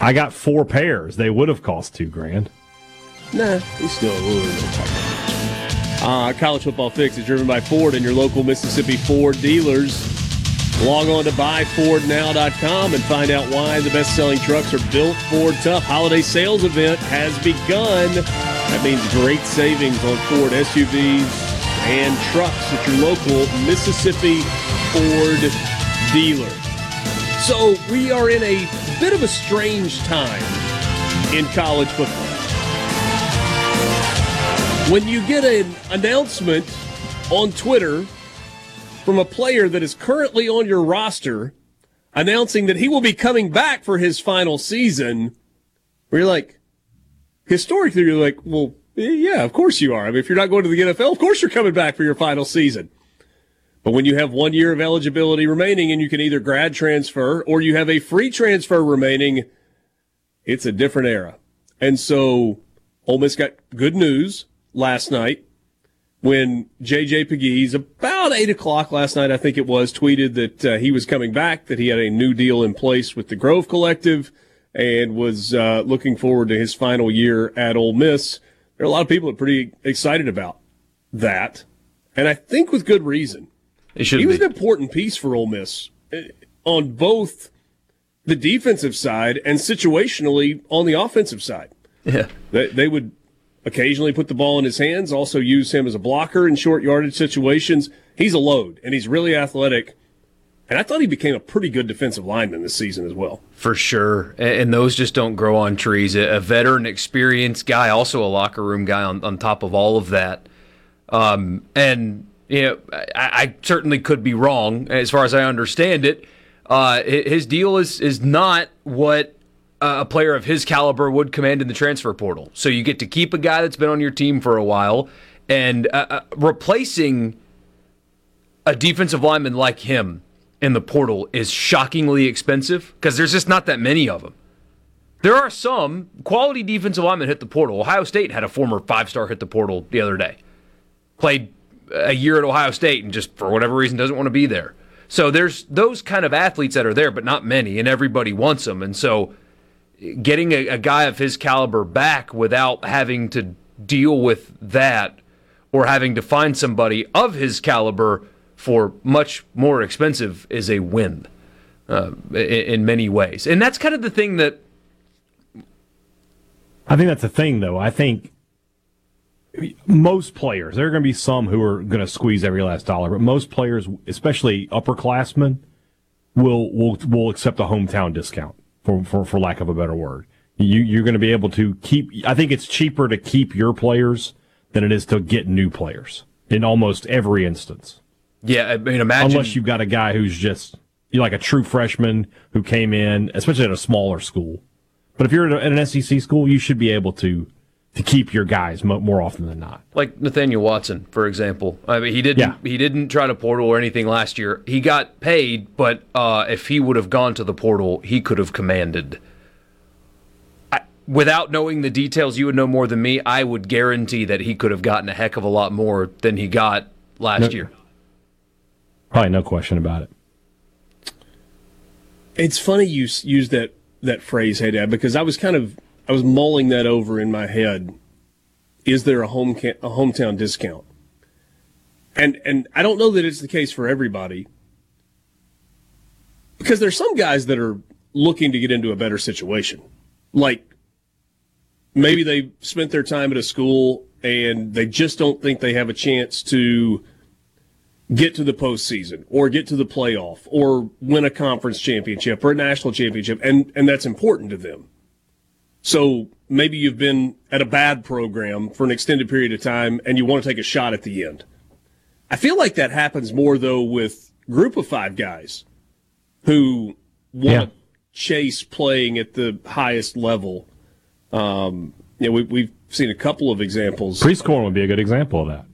I got four pairs. They would have cost two grand. Nah, we still would. Uh, College Football Fix is driven by Ford and your local Mississippi Ford dealers. Log on to buy ford now dot com and find out why the best-selling trucks are built Ford tough. Holiday sales event has begun. That means great savings on Ford S U Vs and trucks at your local Mississippi Ford dealer. So we are in a bit of a strange time in college football. When you get an announcement on Twitter from a player that is currently on your roster announcing that he will be coming back for his final season, where you're like, historically, you're like, well, yeah, of course you are. I mean, if you're not going to the N F L, of course you're coming back for your final season. But when you have one year of eligibility remaining and you can either grad transfer or you have a free transfer remaining, it's a different era. And so Ole Miss got good news last night when J J Pegues, about eight o'clock last night, I think it was, tweeted that uh, he was coming back, that he had a new deal in place with the Grove Collective and was uh, looking forward to his final year at Ole Miss. There are a lot of people that are pretty excited about that, and I think with good reason. He was be. an important piece for Ole Miss on both the defensive side and situationally on the offensive side. Yeah, they, they would occasionally put the ball in his hands, also use him as a blocker in short yardage situations. He's a load, and he's really athletic. And I thought he became a pretty good defensive lineman this season as well. For sure. And those just don't grow on trees. A veteran, experienced guy, also a locker room guy on, on top of all of that. Um, and... You know, I, I certainly could be wrong as far as I understand it. Uh, his deal is is not what a player of his caliber would command in the transfer portal. So you get to keep a guy that's been on your team for a while, and uh, replacing a defensive lineman like him in the portal is shockingly expensive because there's just not that many of them. There are some quality defensive linemen hit the portal. Ohio State had a former five-star hit the portal the other day. Played a year at Ohio State and just for whatever reason doesn't want to be there. So there's those kind of athletes that are there, but not many, and everybody wants them. And so getting a, a guy of his caliber back without having to deal with that or having to find somebody of his caliber for much more expensive is a win. uh, in, in many ways. And that's kind of the thing that... I think that's the thing, though. I think most players, there are going to be some who are going to squeeze every last dollar, but most players, especially upperclassmen, will will will accept a hometown discount, for, for, for lack of a better word. You, you're going to be able to keep... I think it's cheaper to keep your players than it is to get new players in almost every instance. Yeah, I mean, imagine... Unless you've got a guy who's just... You're like a true freshman who came in, especially at a smaller school. But if you're at an S E C school, you should be able to to keep your guys more often than not. Like Nathaniel Watson, for example. I mean, he didn't yeah. he didn't try to portal or anything last year. He got paid, but uh, if he would have gone to the portal, he could have commanded. I, without knowing the details, you would know more than me. I would guarantee that he could have gotten a heck of a lot more than he got last no, year. Probably no question about it. It's funny you use that, that phrase, hey, Dad, because I was kind of, I was mulling that over in my head. Is there a home ca- a hometown discount? And and I don't know that it's the case for everybody, because there's some guys that are looking to get into a better situation. Like, maybe they spent their time at a school and they just don't think they have a chance to get to the postseason or get to the playoff or win a conference championship or a national championship, and, and that's important to them. So maybe you've been at a bad program for an extended period of time and you want to take a shot at the end. I feel like that happens more, though, with group of five guys who want to yeah. chase playing at the highest level. Um, you know, we, we've seen a couple of examples. Priestcorn would be a good example of that.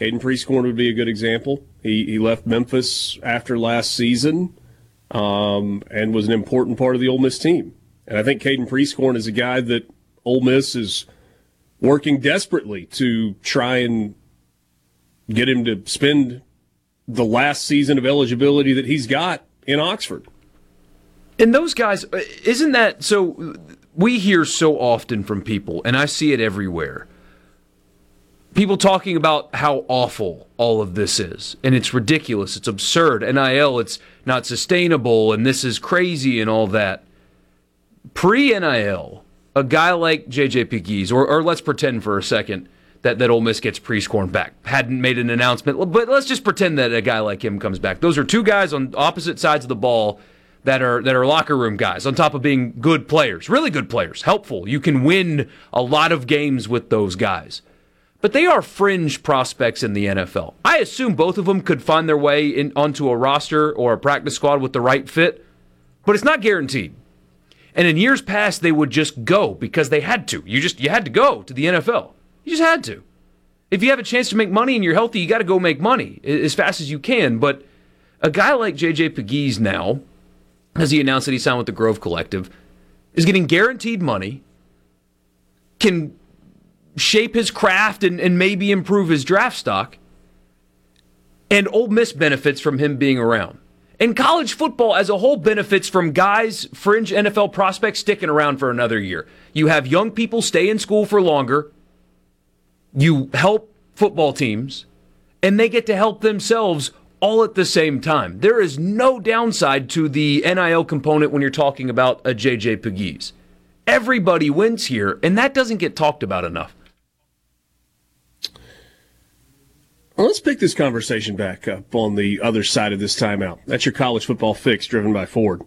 Caden Priestcorn would be a good example. He he left Memphis after last season, um, and was an important part of the Ole Miss team. And I think Caden Priestcorn is a guy that Ole Miss is working desperately to try and get him to spend the last season of eligibility that he's got in Oxford. And those guys, isn't that so? We hear so often from people, and I see it everywhere, people talking about how awful all of this is, and it's ridiculous, it's absurd, N I L, it's not sustainable, and this is crazy and all that. Pre-N I L, a guy like J J Pegues, or, or let's pretend for a second that, that Ole Miss gets Priestcorn back, hadn't made an announcement, but let's just pretend that a guy like him comes back. Those are two guys on opposite sides of the ball that are that are locker room guys, on top of being good players, really good players, helpful. You can win a lot of games with those guys. But they are fringe prospects in the N F L. I assume both of them could find their way in, onto a roster or a practice squad with the right fit, but it's not guaranteed. And in years past, they would just go because they had to. You just you had to go to the N F L. You just had to. If you have a chance to make money and you're healthy, you got to go make money as fast as you can. But a guy like J J Pegues now, as he announced that he signed with the Grove Collective, is getting guaranteed money, can shape his craft and, and maybe improve his draft stock. And Ole Miss benefits from him being around. And college football as a whole benefits from guys, fringe N F L prospects, sticking around for another year. You have young people stay in school for longer. You help football teams. And they get to help themselves all at the same time. There is no downside to the N I L component when you're talking about a J J Pegues. Everybody wins here, and that doesn't get talked about enough. Well, let's pick this conversation back up on the other side of this timeout. That's your college football fix, driven by Ford.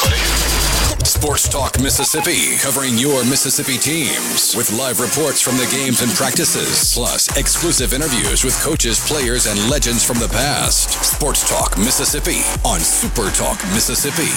Sports Talk Mississippi, covering your Mississippi teams with live reports from the games and practices, plus exclusive interviews with coaches, players, and legends from the past. Sports Talk Mississippi on Super Talk Mississippi.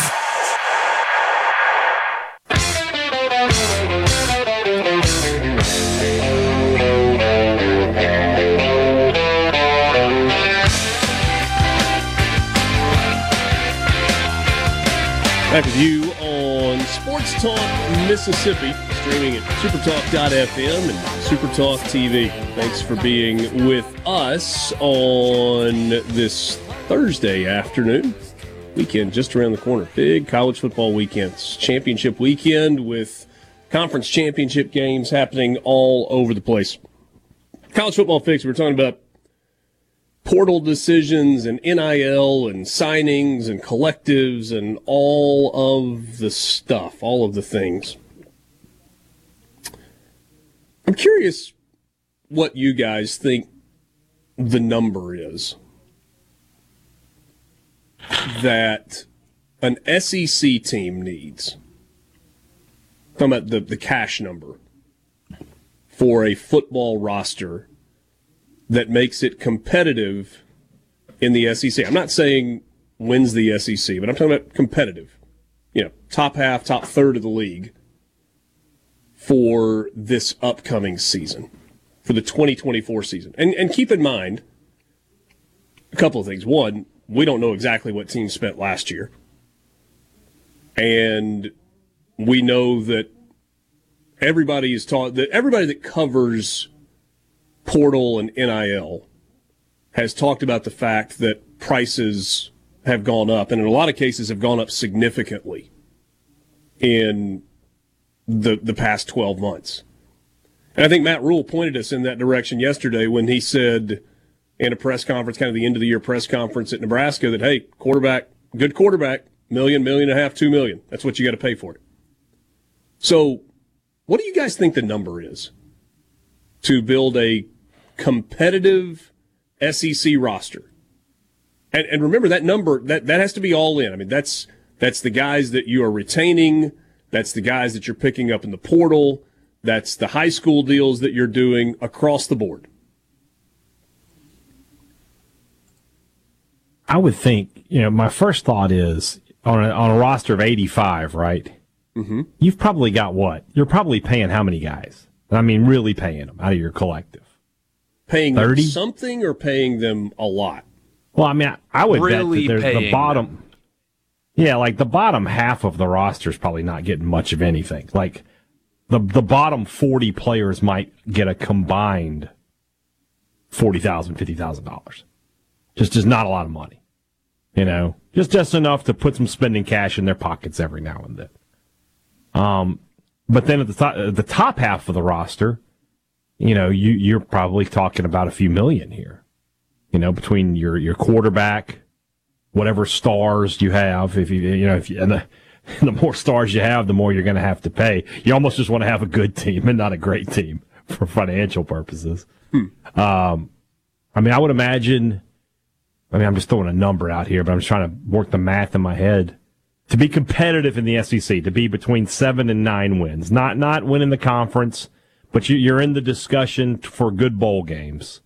Back with you on Sports Talk Mississippi, streaming at supertalk dot f m and SuperTalk T V. Thanks for being with us on this Thursday afternoon. Weekend just around the corner. Big college football weekends. Championship weekend with conference championship games happening all over the place. College football fix, we're talking about portal decisions and N I L and signings and collectives and all of the stuff, all of the things. I'm curious what you guys think the number is that an S E C team needs. I'm talking about the, the cash number for a football roster that makes it competitive in the S E C. I'm not saying wins the S E C, but I'm talking about competitive. You know, top half, top third of the league for this upcoming season, for the twenty twenty-four season. And and keep in mind a couple of things. One, we don't know exactly what teams spent last year. And we know that everybody is taught that everybody that covers portal and N I L has talked about the fact that prices have gone up, and in a lot of cases have gone up significantly in the the past twelve months. And I think Matt Rule pointed us in that direction yesterday when he said in a press conference, kind of the end of the year press conference at Nebraska, that, hey, quarterback, good quarterback, million, million and a half, two million. That's what you got to pay for it. So what do you guys think the number is to build a competitive S E C roster? And, and remember, that number, that, that has to be all in. I mean, that's that's the guys that you are retaining. That's the guys that you're picking up in the portal. That's the high school deals that you're doing across the board. I would think, you know, my first thought is on a, on a roster of eighty-five, right? Mm-hmm. You've probably got what? You're probably paying how many guys? I mean, really paying them out of your collective. Paying thirty? Them something or paying them a lot? Well, I mean, I, I would really bet that there's the bottom. Them. Yeah, like the bottom half of the roster is probably not getting much of anything. Like the the bottom forty players might get a combined forty thousand dollars, fifty thousand dollars. Just is not a lot of money. You know, just, just enough to put some spending cash in their pockets every now and then. Um, but then at the top, the top half of the roster, you know, you, you're probably talking about a few million here, you know, between your, your quarterback, whatever stars you have. If you, you know, if you, and the, and the more stars you have, the more you're going to have to pay. You almost just want to have a good team and not a great team for financial purposes. Hmm. Um, I mean, I would imagine, I mean, I'm just throwing a number out here, but I'm just trying to work the math in my head. To be competitive in the S E C, to be between seven and nine wins, not not winning the conference, but you, you're in the discussion for good bowl games.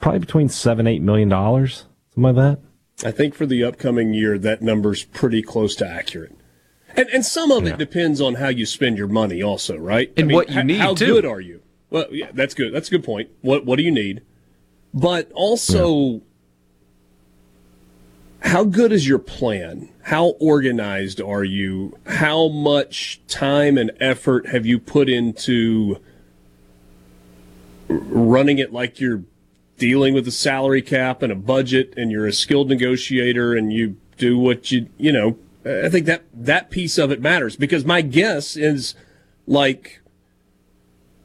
Probably between seven, eight million dollars, something like that. I think for the upcoming year, that number's pretty close to accurate. And and some of yeah. it depends on how you spend your money, also, right? And I mean, what you need. How too. good are you? Well, yeah, that's good. That's a good point. What what do you need? But also. Yeah. How good is your plan? How organized are you? How much time and effort have you put into running it like you're dealing with a salary cap and a budget and you're a skilled negotiator and you do what you, you know, I think that, that piece of it matters, because my guess is like,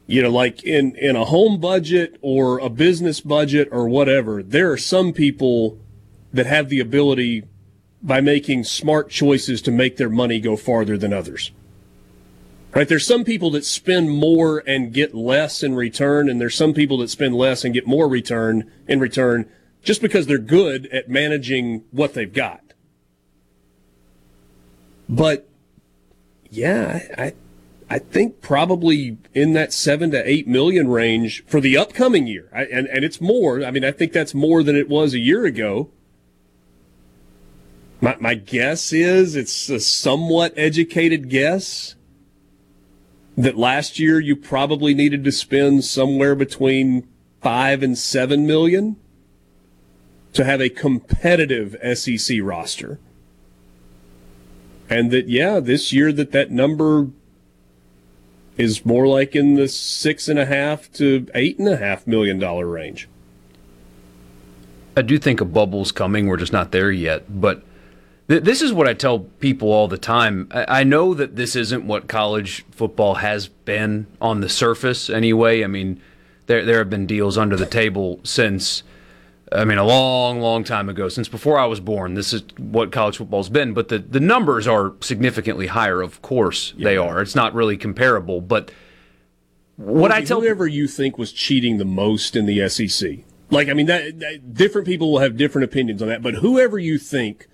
you know, like in, in a home budget or a business budget or whatever, there are some people that have the ability by making smart choices to make their money go farther than others. Right? There's some people that spend more and get less in return, and there's some people that spend less and get more return in return just because they're good at managing what they've got. But yeah, I I think probably in that seven to eight million range for the upcoming year. I, and, and it's more, I mean, I think that's more than it was a year ago. My, my guess is, it's a somewhat educated guess, that last year you probably needed to spend somewhere between five and seven million to have a competitive S E C roster. And that, yeah, this year that that number is more like in the six and a half to eight and a half million dollar range. I do think a bubble's coming. We're just not there yet, but this is what I tell people all the time. I know that this isn't what college football has been on the surface anyway. I mean, there there have been deals under the table since I mean, a long, long time ago, since before I was born, this is what college football's been. But the, the numbers are significantly higher, of course yeah. they are. It's not really comparable. But what well, I tell... Whoever you think was cheating the most in the S E C. Like, I mean, that, that different people will have different opinions on that. But whoever you think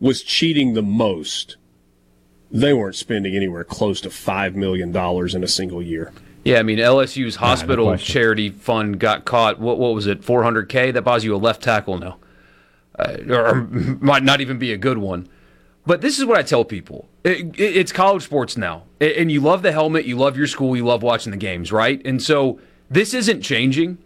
was cheating the most, they weren't spending anywhere close to five million dollars in a single year. Yeah, I mean, L S U's hospital nah, no charity fund got caught. What what was it? four hundred K? That buys you a left tackle now. Uh, or might not even be a good one. But this is what I tell people. It, it, it's college sports now. It, and you love the helmet, you love your school, you love watching the games, right? And so this isn't changing.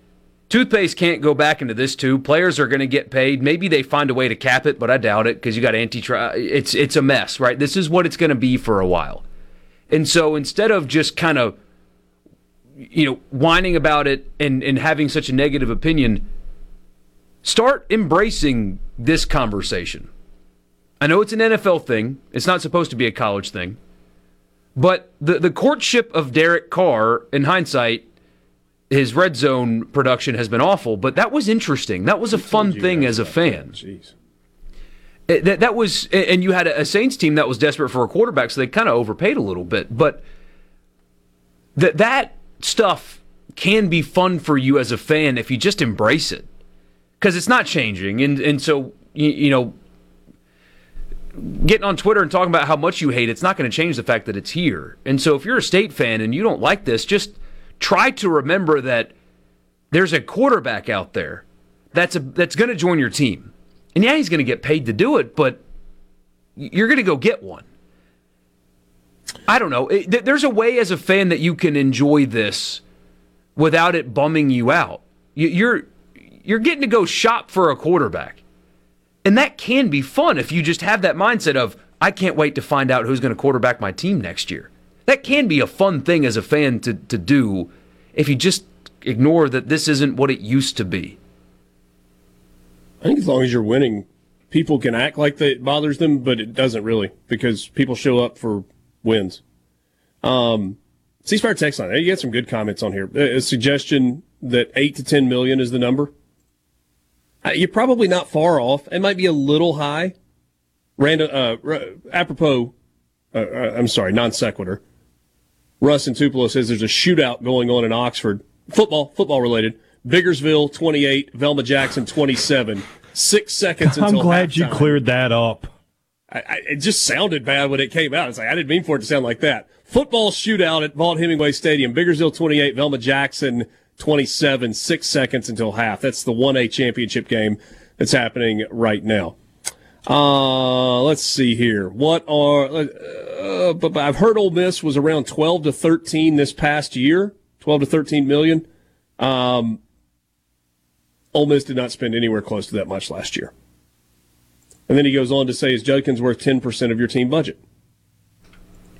Toothpaste can't go back into this, too. Players are going to get paid. Maybe they find a way to cap it, but I doubt it because you got anti-tri- It's It's a mess, right? This is what it's going to be for a while. And so instead of just kind of you know, whining about it and, and having such a negative opinion, start embracing this conversation. I know it's an N F L thing. It's not supposed to be a college thing. But the, the courtship of Derek Carr, in hindsight, his red zone production has been awful, but that was interesting. That was a fun thing as a fan. Jeez. It, that, that was, and you had a Saints team that was desperate for a quarterback, so they kind of overpaid a little bit. But that that... stuff can be fun for you as a fan if you just embrace it, because it's not changing. And and so you, you know, getting on Twitter and talking about how much you hate it's not going to change the fact that it's here. And so if you're a State fan and you don't like this, just try to remember that there's a quarterback out there that's a, that's going to join your team, and yeah, he's going to get paid to do it, but you're going to go get one. I don't know. There's a way as a fan that you can enjoy this without it bumming you out. You're you're getting to go shop for a quarterback. And that can be fun if you just have that mindset of, I can't wait to find out who's going to quarterback my team next year. That can be a fun thing as a fan to, to do if you just ignore that this isn't what it used to be. I think as long as you're winning, people can act like it bothers them, but it doesn't really, because people show up for wins. Um, C Spire text line. You got some good comments on here. A suggestion that eight to ten million is the number. You're probably not far off. It might be a little high. Random. Uh, apropos. Uh, I'm sorry. Non sequitur. Russ in Tupelo says there's a shootout going on in Oxford. Football. Football related. Biggersville twenty-eight. Velma Jackson twenty-seven. Six seconds until halftime. I'm glad you cleared that up. I, it just sounded bad when it came out. It's like, I didn't mean for it to sound like that. Football shootout at Vaught-Hemingway Stadium. Biggersville twenty-eight, Velma Jackson twenty-seven, six seconds until half. That's the one A championship game that's happening right now. Uh, let's see here. What are, uh, but I've heard Ole Miss was around twelve to thirteen this past year, twelve to thirteen million. Um, Ole Miss did not spend anywhere close to that much last year. And then he goes on to say, is Judkins worth ten percent of your team budget?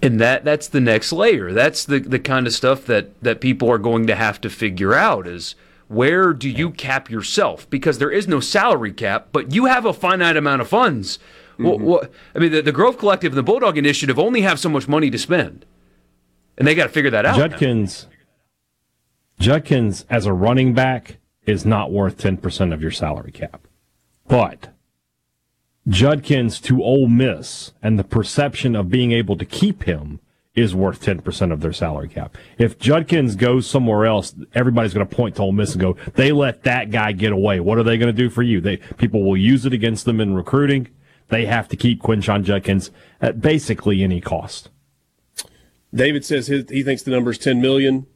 And that that's the next layer. That's the, the kind of stuff that, that people are going to have to figure out is, where do you cap yourself? Because there is no salary cap, but you have a finite amount of funds. Mm-hmm. Well, well, I mean, the, the Grove Collective and the Bulldog Initiative only have so much money to spend. And they got to figure that out. Judkins, Judkins, as a running back, is not worth ten percent of your salary cap. But Judkins to Ole Miss and the perception of being able to keep him is worth ten percent of their salary cap. If Judkins goes somewhere else, everybody's going to point to Ole Miss and go, they let that guy get away. What are they going to do for you? They People will use it against them in recruiting. They have to keep Quinshon Judkins at basically any cost. David says his, he thinks the number is ten million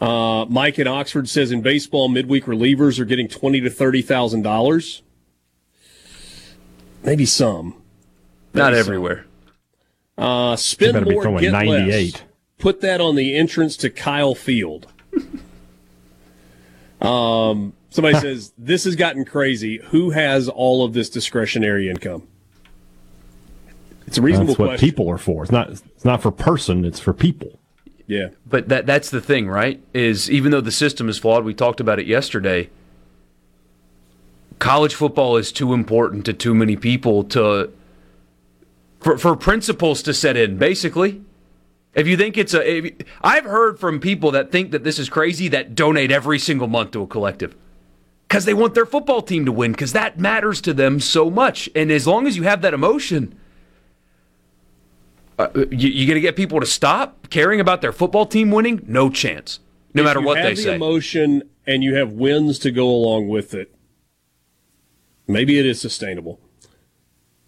dollars. Uh, Mike in Oxford says in baseball, midweek relievers are getting twenty thousand to thirty thousand dollars. Maybe some. Maybe Not some. everywhere. Uh, spend better more, be get ninety-eight. Less. Put that on the entrance to Kyle Field. um, somebody says, this has gotten crazy. Who has all of this discretionary income? It's a reasonable question. That's what people are for. It's not, it's not for person. It's for people. Yeah. But that that's the thing, right? Is even though the system is flawed, we talked about it yesterday, college football is too important to too many people to for, for principles to set in, basically. If you think it's a... If, I've heard from people that think that this is crazy that donate every single month to a collective. because they want their football team to win, because that matters to them so much. And as long as you have that emotion, uh, you, you're going to get people to stop caring about their football team winning? No chance, no if matter what they the say. If you have the emotion and you have wins to go along with it, maybe it is sustainable.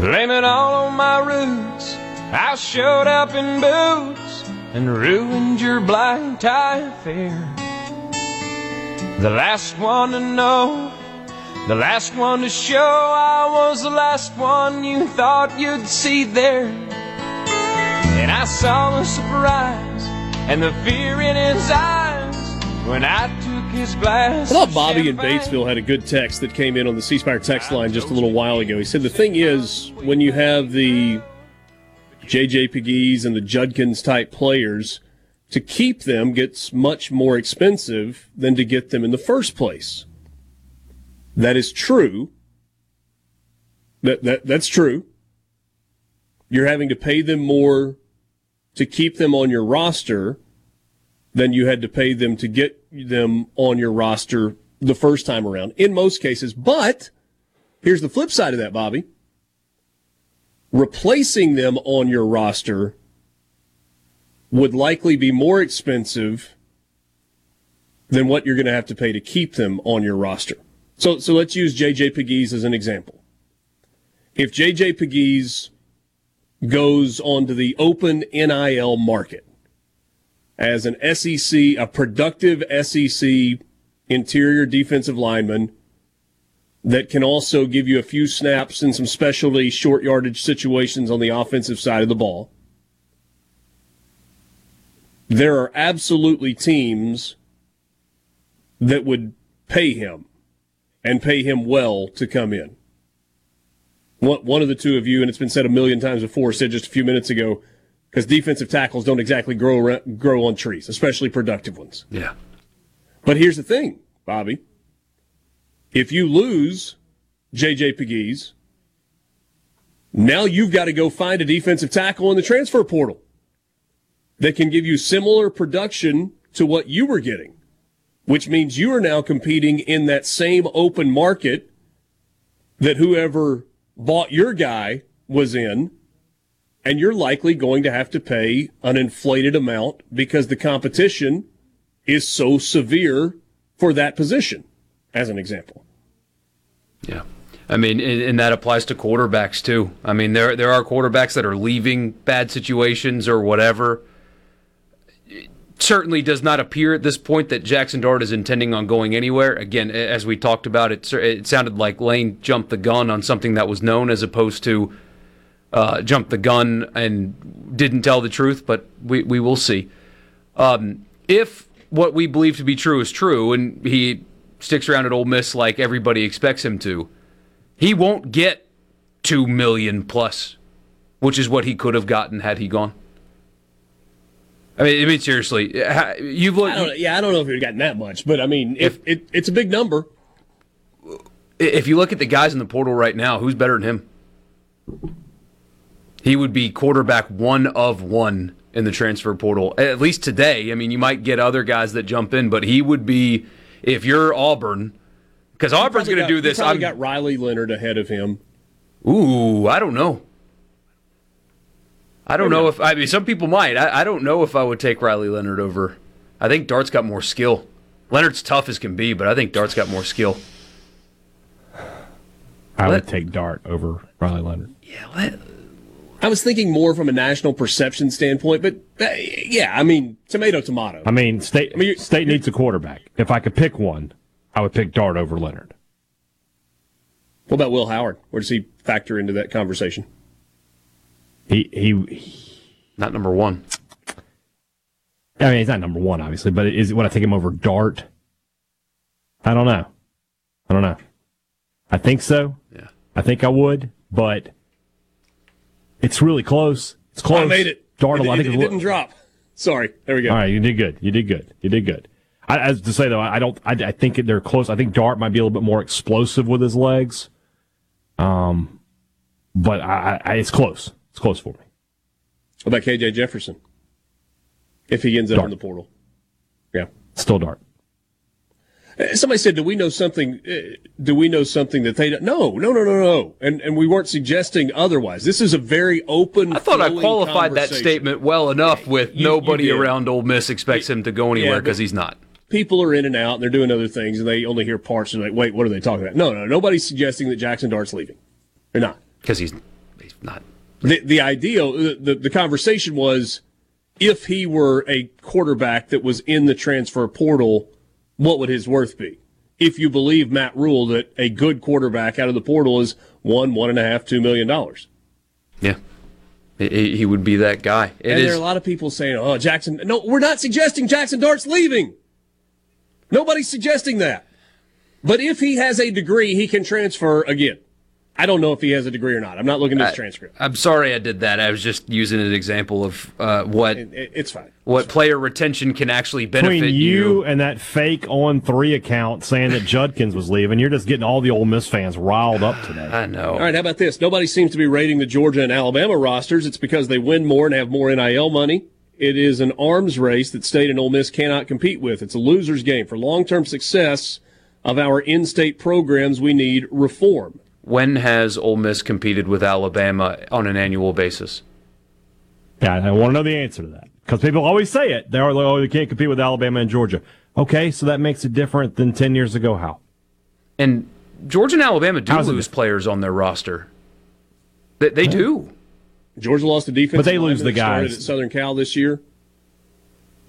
Blame it all on my roots. I showed up in boots and ruined your black tie affair. The last one to know, the last one to show, I was the last one you thought you'd see there. And I saw the surprise and the fear in his eyes when I took his glass. I thought Bobby in Batesville had a good text that came in on the C Spire text line just a little while ago. He said the thing is, when you have the J J Pegues and the Judkins-type players, to keep them gets much more expensive than to get them in the first place. That is true. That, that That's true. You're having to pay them more to keep them on your roster than you had to pay them to get them on your roster the first time around, in most cases. But here's the flip side of that, Bobby. Replacing them on your roster would likely be more expensive than what you're going to have to pay to keep them on your roster. So so let's use J J Pegues as an example. If J J Pegues goes onto the open N I L market as an S E C, a productive S E C interior defensive lineman that can also give you a few snaps and some specialty short yardage situations on the offensive side of the ball, there are absolutely teams that would pay him and pay him well to come in. One of the two of you, and it's been said a million times before, said just a few minutes ago, because defensive tackles don't exactly grow grow on trees, especially productive ones. Yeah. But here's the thing, Bobby. If you lose J J Pegues, now you've got to go find a defensive tackle in the transfer portal that can give you similar production to what you were getting, which means you are now competing in that same open market that whoever bought your guy was in, and you're likely going to have to pay an inflated amount because the competition is so severe for that position, as an example. Yeah. I mean, and, and that applies to quarterbacks too. I mean, there there are quarterbacks that are leaving bad situations or whatever. It certainly does not appear at this point that Jackson Dart is intending on going anywhere. Again, as we talked about, it, it sounded like Lane jumped the gun on something that was known as opposed to uh, jumped the gun and didn't tell the truth, but we, we will see. Um, if what we believe to be true is true, and he sticks around at Ole Miss like everybody expects him to, he won't get two million dollars plus, which is what he could have gotten had he gone. I mean, I mean seriously, you've looked. I don't, yeah, I don't know if he'd gotten that much, but I mean, if, if it, it's a big number. If you look at the guys in the portal right now, who's better than him? He would be quarterback one of one in the transfer portal, at least today. I mean, you might get other guys that jump in, but he would be. If you're Auburn, because Auburn's going to do this. I've got Riley Leonard ahead of him. Ooh, I don't know. I don't I know. know if I mean some people might. I, I don't know if I would take Riley Leonard over. I think Dart's got more skill. Leonard's tough as can be, but I think Dart's got more skill. I let, would take Dart over Riley Leonard. Yeah, let, I was thinking more from a national perception standpoint, but uh, yeah, I mean, tomato, tomato. I mean, State I mean, State needs a quarterback. If I could pick one, I would pick Dart over Leonard. What about Will Howard? Where does he factor into that conversation? He, he, he not number one. I mean, he's not number one, obviously, but is would I take him over Dart? I don't know. I don't know. I think so. Yeah. I think I would, but it's really close. It's close. I made it. Dartle, it, I think it, it didn't drop. Sorry. There we go. All right. You did good. You did good. You did good. I, as to say, though, I don't. I, I think they're close. I think Dart might be a little bit more explosive with his legs. Um, but I, I, it's close. It's close for me. What about K J Jefferson? If he ends up Dart. In the portal. Yeah. Still Dart. Somebody said, do we know something, do we know something that they don't? No, no, no, no, no. And and we weren't suggesting otherwise. This is a very open, I thought I qualified that statement well enough with you, nobody you around Ole Miss expects him to go anywhere because yeah, he's not. People are in and out and they're doing other things and they only hear parts and they're like, wait, what are they talking about? No, no, nobody's suggesting that Jackson Dart's leaving. They're not. Because he's, he's not. The, the ideal, the, the conversation was if he were a quarterback that was in the transfer portal, what would his worth be? If you believe Matt Rule that a good quarterback out of the portal is one, one and a half, two million dollars. Yeah. He would be that guy. It and is. There are a lot of people saying, oh, Jackson. No, we're not suggesting Jackson Dart's leaving. Nobody's suggesting that. But if he has a degree, he can transfer again. I don't know if he has a degree or not. I'm not looking at his transcript. I'm sorry I did that. I was just using an example of uh, what it, it, it's fine. What it's player fine. Retention can actually benefit between you, you and that fake on three account saying that Judkins was leaving. You're just getting all the Ole Miss fans riled up today. I know. All right, how about this? Nobody seems to be rating the Georgia and Alabama rosters. It's because they win more and have more N I L money. It is an arms race that State and Ole Miss cannot compete with. It's a loser's game. For long-term success of our in-state programs, we need reform. When has Ole Miss competed with Alabama on an annual basis? Yeah, I want to know the answer to that. Because people always say it. They are like, oh, you can't compete with Alabama and Georgia. Okay, so that makes it different than ten years ago. How? And Georgia and Alabama do How's lose players on their roster. They, they yeah. do. Georgia lost the defense. But they lose the guys. At Southern Cal this year.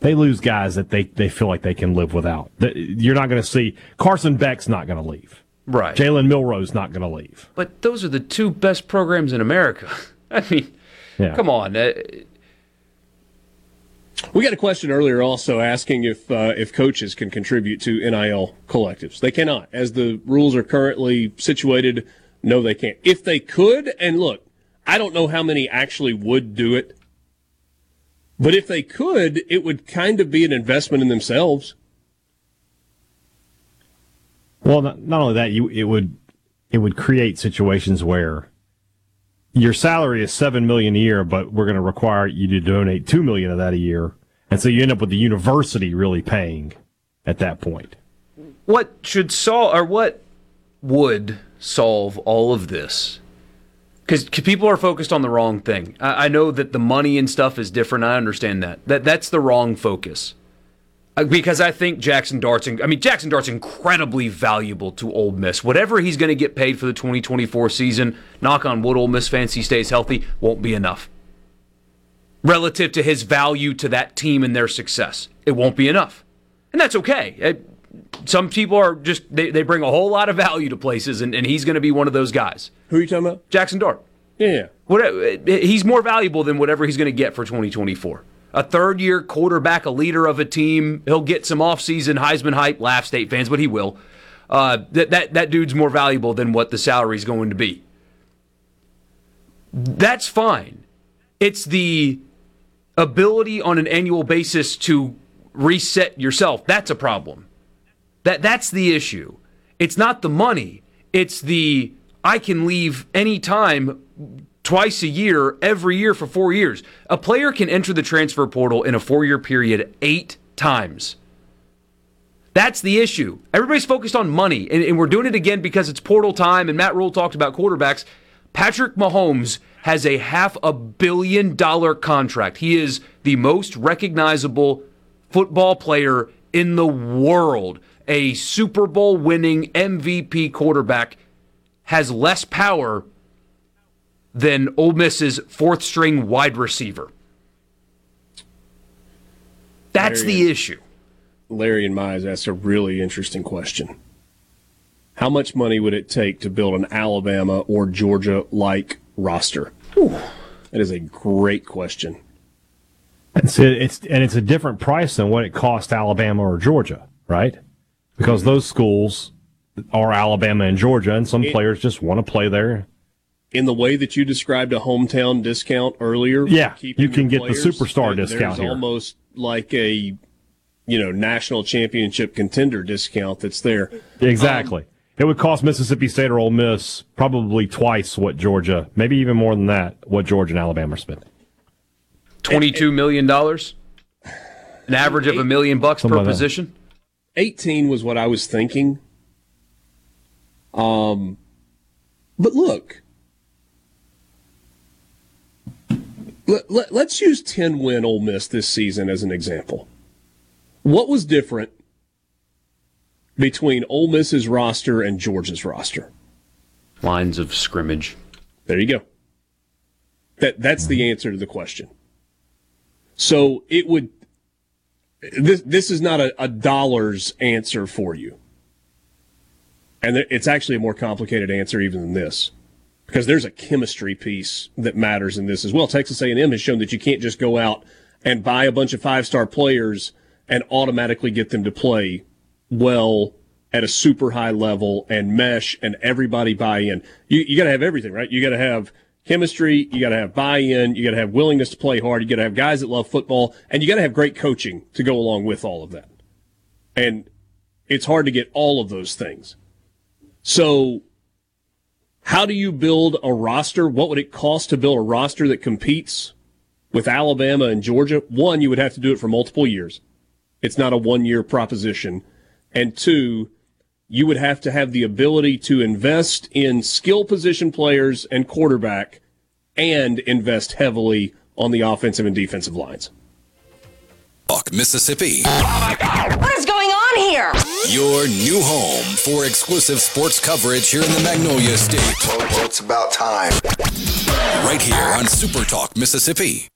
They lose guys that they, they feel like they can live without. You're not going to see. Carson Beck's not going to leave. Right. Jalen Milroe's not going to leave. But those are the two best programs in America. I mean, yeah. Come on. We got a question earlier also asking if uh, if coaches can contribute to N I L collectives. They cannot. As the rules are currently situated, no, they can't. If they could, and look, I don't know how many actually would do it, but if they could, it would kind of be an investment in themselves. Well, not, not only that, you it would it would create situations where your salary is seven million a year, but we're going to require you to donate two million of that a year, and so you end up with the university really paying at that point. What should solve, or what would solve all of this? Because people are focused on the wrong thing. I, I know that the money and stuff is different. I understand that. That that's the wrong focus. Because I think Jackson Dart's, I mean, Jackson Dart's incredibly valuable to Ole Miss. Whatever he's going to get paid for the twenty twenty-four season, knock on wood, Ole Miss fans, he stays healthy, won't be enough. Relative to his value to that team and their success, it won't be enough. And that's okay. It, some people are just, they, they bring a whole lot of value to places, and, and he's going to be one of those guys. Who are you talking about? Jackson Dart. Yeah. Whatever, he's more valuable than whatever he's going to get for twenty twenty-four. A third-year quarterback, a leader of a team. He'll get some off-season Heisman hype, laugh, State fans, but he will. Uh, that, that, that dude's more valuable than what the salary's going to be. That's fine. It's the ability on an annual basis to reset yourself. That's a problem. That That's the issue. It's not the money. It's the, I can leave any time. Twice a year, every year for four years. A player can enter the transfer portal in a four-year period eight times. That's the issue. Everybody's focused on money, and, and we're doing it again because it's portal time, and Matt Rule talked about quarterbacks. Patrick Mahomes has a half a billion-dollar contract. He is the most recognizable football player in the world. A Super Bowl-winning M V P quarterback has less power than Ole Miss's fourth-string wide receiver. That's Larry, the issue. Larry and Mize asked a really interesting question. How much money would it take to build an Alabama or Georgia-like roster? Whew. That is a great question. It's, it's, and it's a different price than what it cost Alabama or Georgia, right? because those schools are Alabama and Georgia, and some it, players just want to play there. In the way that you described a hometown discount earlier, yeah, you can get players, the superstar discount here. There's almost like a, you know, national championship contender discount that's there. Exactly. Um, it would cost Mississippi State or Ole Miss probably twice what Georgia, maybe even more than that, what Georgia and Alabama are spending. twenty-two million dollars? An average of a million bucks per position? eighteen was what I was thinking. Um, but look, let, let, let's use ten-win Ole Miss this season as an example. What was different between Ole Miss's roster and Georgia's roster? Lines of scrimmage. There you go. That that's the answer to the question. So it would. This this is not a, a dollars answer for you. And it's actually a more complicated answer even than this, because there's a chemistry piece that matters in this as well. Texas A and M has shown that you can't just go out and buy a bunch of five-star players and automatically get them to play well at a super high level and mesh and everybody buy in. You you got to have everything, right? You got to have chemistry, you got to have buy-in, you got to have willingness to play hard, you got to have guys that love football, and you got to have great coaching to go along with all of that. And it's hard to get all of those things. So how do you build a roster? What would it cost to build a roster that competes with Alabama and Georgia? One, you would have to do it for multiple years. It's not a one-year proposition. And two, you would have to have the ability to invest in skill position players and quarterback and invest heavily on the offensive and defensive lines. Talk Mississippi. Oh my God, what is going on here? Your new home for exclusive sports coverage here in the Magnolia State. Well, it's about time. Right here on SuperTalk Mississippi.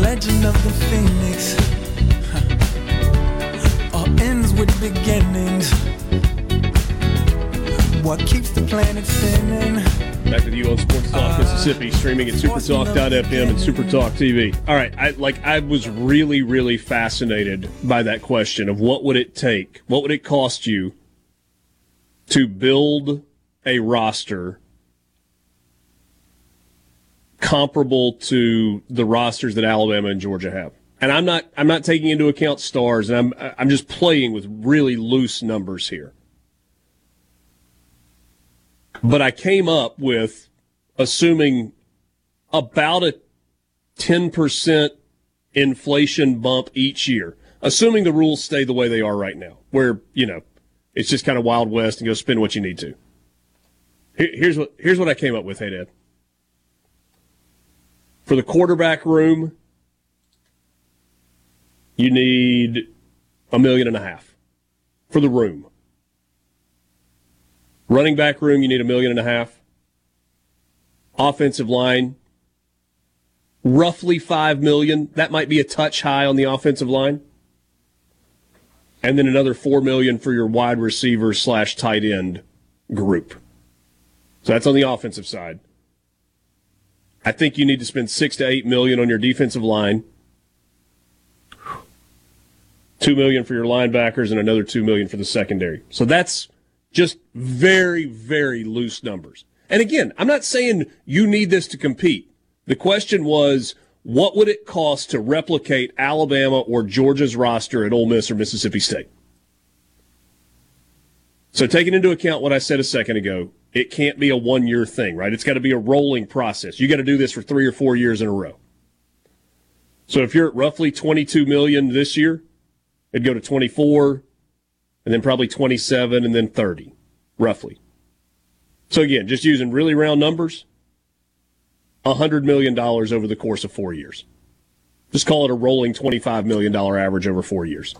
Legend of the Phoenix huh. All ends with beginnings. What keeps the planet spinning? Back with you on Sports Talk uh, Mississippi, streaming at supertalk dot f m and Supertalk T V. All right, I like I was really, really fascinated by that question of what would it take, what would it cost you to build a roster comparable to the rosters that Alabama and Georgia have. And I'm not I'm not taking into account stars, and I'm I'm just playing with really loose numbers here. But I came up with assuming about a ten percent inflation bump each year, assuming the rules stay the way they are right now, where, you know, it's just kind of Wild West and go spend what you need to. Here's what here's what I came up with, hey, Dad. For the quarterback room, you need a million and a half for the room. Running back room, you need a million and a half. Offensive line, roughly five million. That might be a touch high on the offensive line. And then another four million for your wide receiver slash tight end group. So that's on the offensive side. I think you need to spend six to eight million on your defensive line, two million for your linebackers, and another two million for the secondary. So that's just very, very loose numbers. And again, I'm not saying you need this to compete. The question was, what would it cost to replicate Alabama or Georgia's roster at Ole Miss or Mississippi State? So taking into account what I said a second ago, it can't be a one-year thing, right? It's got to be a rolling process. You got to do this for three or four years in a row. So if you're at roughly twenty-two million dollars this year, it'd go to twenty-four, and then probably twenty-seven, and then thirty, roughly. So again, just using really round numbers, one hundred million dollars over the course of four years. Just call it a rolling twenty-five million dollars average over four years.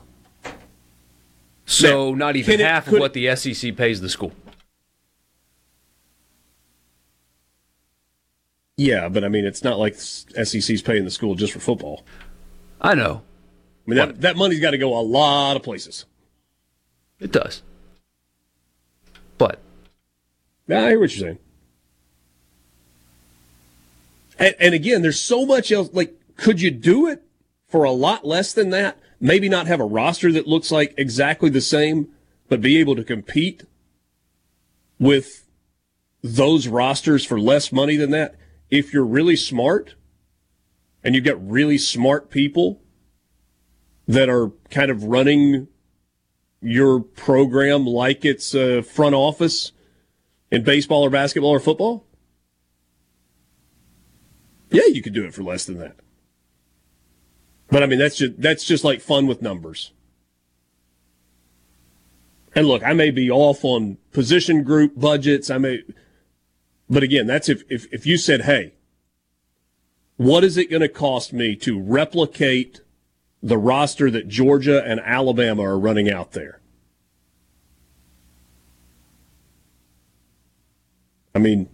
So now, not even half it, of what the S E C pays the school. Yeah, but I mean, it's not like S E C's paying the school just for football. I know. I mean, that, that money's got to go a lot of places. It does. But. I hear what you're saying. And, and again, there's so much else. Like, could you do it for a lot less than that? Maybe not have a roster that looks like exactly the same, but be able to compete with those rosters for less money than that. If you're really smart and you've got really smart people that are kind of running your program like it's a front office in baseball or basketball or football, yeah, you could do it for less than that. But, I mean, that's just, that's just like fun with numbers. And, look, I may be off on position group budgets. I may, but, again, that's if, if, if you said, hey, what is it going to cost me to replicate the roster that Georgia and Alabama are running out there? I mean,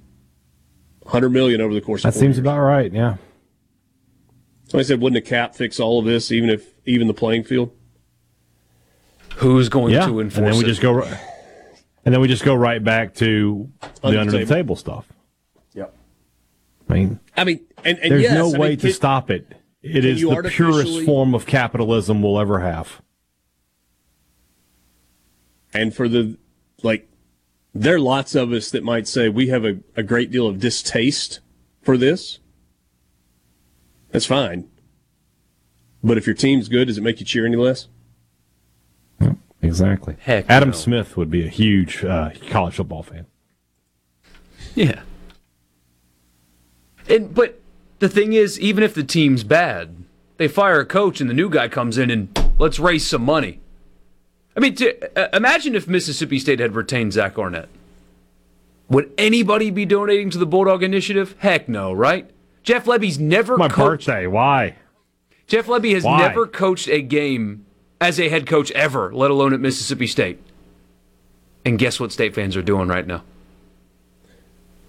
one hundred million dollars over the course of four years. That seems about right, yeah. Somebody said, wouldn't a cap fix all of this, even if even the playing field? Who's going yeah. to enforce and then we it? Just go right, and then we just go right back to under the under-the-table stuff. Yep. I mean, I mean and, and there's yes, no I way mean, to it, stop it. It is the purest form of capitalism we'll ever have. And for the, like, there are lots of us that might say we have a, a great deal of distaste for this. That's fine. But if your team's good, does it make you cheer any less? Yeah, exactly. Heck Adam no. Smith would be a huge uh, college football fan. Yeah. And but the thing is, even if the team's bad, they fire a coach and the new guy comes in and let's raise some money. I mean, to, uh, imagine if Mississippi State had retained Zach Arnett. Would anybody be donating to the Bulldog Initiative? Heck no, right? Jeff Lebby's never My coached... birthday, why? Jeff Lebby has why? never coached a game as a head coach ever, let alone at Mississippi State. And guess what State fans are doing right now?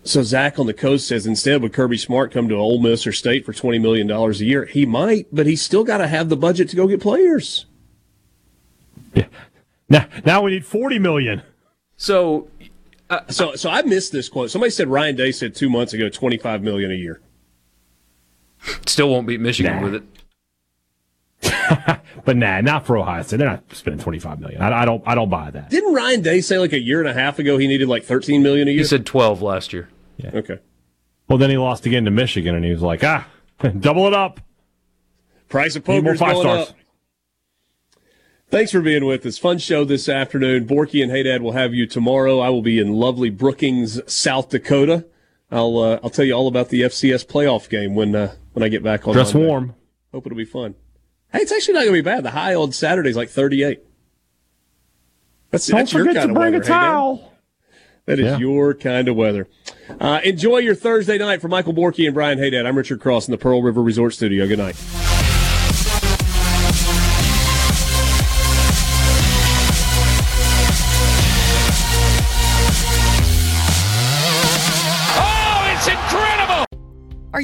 So Zach on the coast says, instead, would Kirby Smart come to Ole Miss or State for twenty million dollars a year? He might, but he's still got to have the budget to go get players. Yeah. Now, now we need forty million dollars. So, uh, so, so I missed this quote. Somebody said Ryan Day said two months ago, twenty-five million dollars a year. Still won't beat Michigan nah. with it. But nah, not for Ohio State. They're not spending twenty-five million dollars. I, I don't. I don't buy that. Didn't Ryan Day say like a year and a half ago he needed like thirteen million dollars a year? He said twelve last year. Yeah. Okay. Well, then he lost again to Michigan, and he was like, ah, double it up. Price of poker's going stars. up. Thanks for being with us. Fun show this afternoon. Borky and Haydad will have you tomorrow. I will be in lovely Brookings, South Dakota. I'll uh, I'll tell you all about the F C S playoff game when uh, when I get back on. Dress warm. Hope it'll be fun. Hey, it's actually not going to be bad. The high on Saturday is like thirty-eight. That's, Don't that's forget your kind to of bring weather, a towel. Hey, that is yeah. your kind of weather. Uh, enjoy your Thursday night. For Michael Borky and Brian Haydad, I'm Richard Cross in the Pearl River Resort Studio. Good night. Are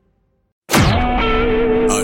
A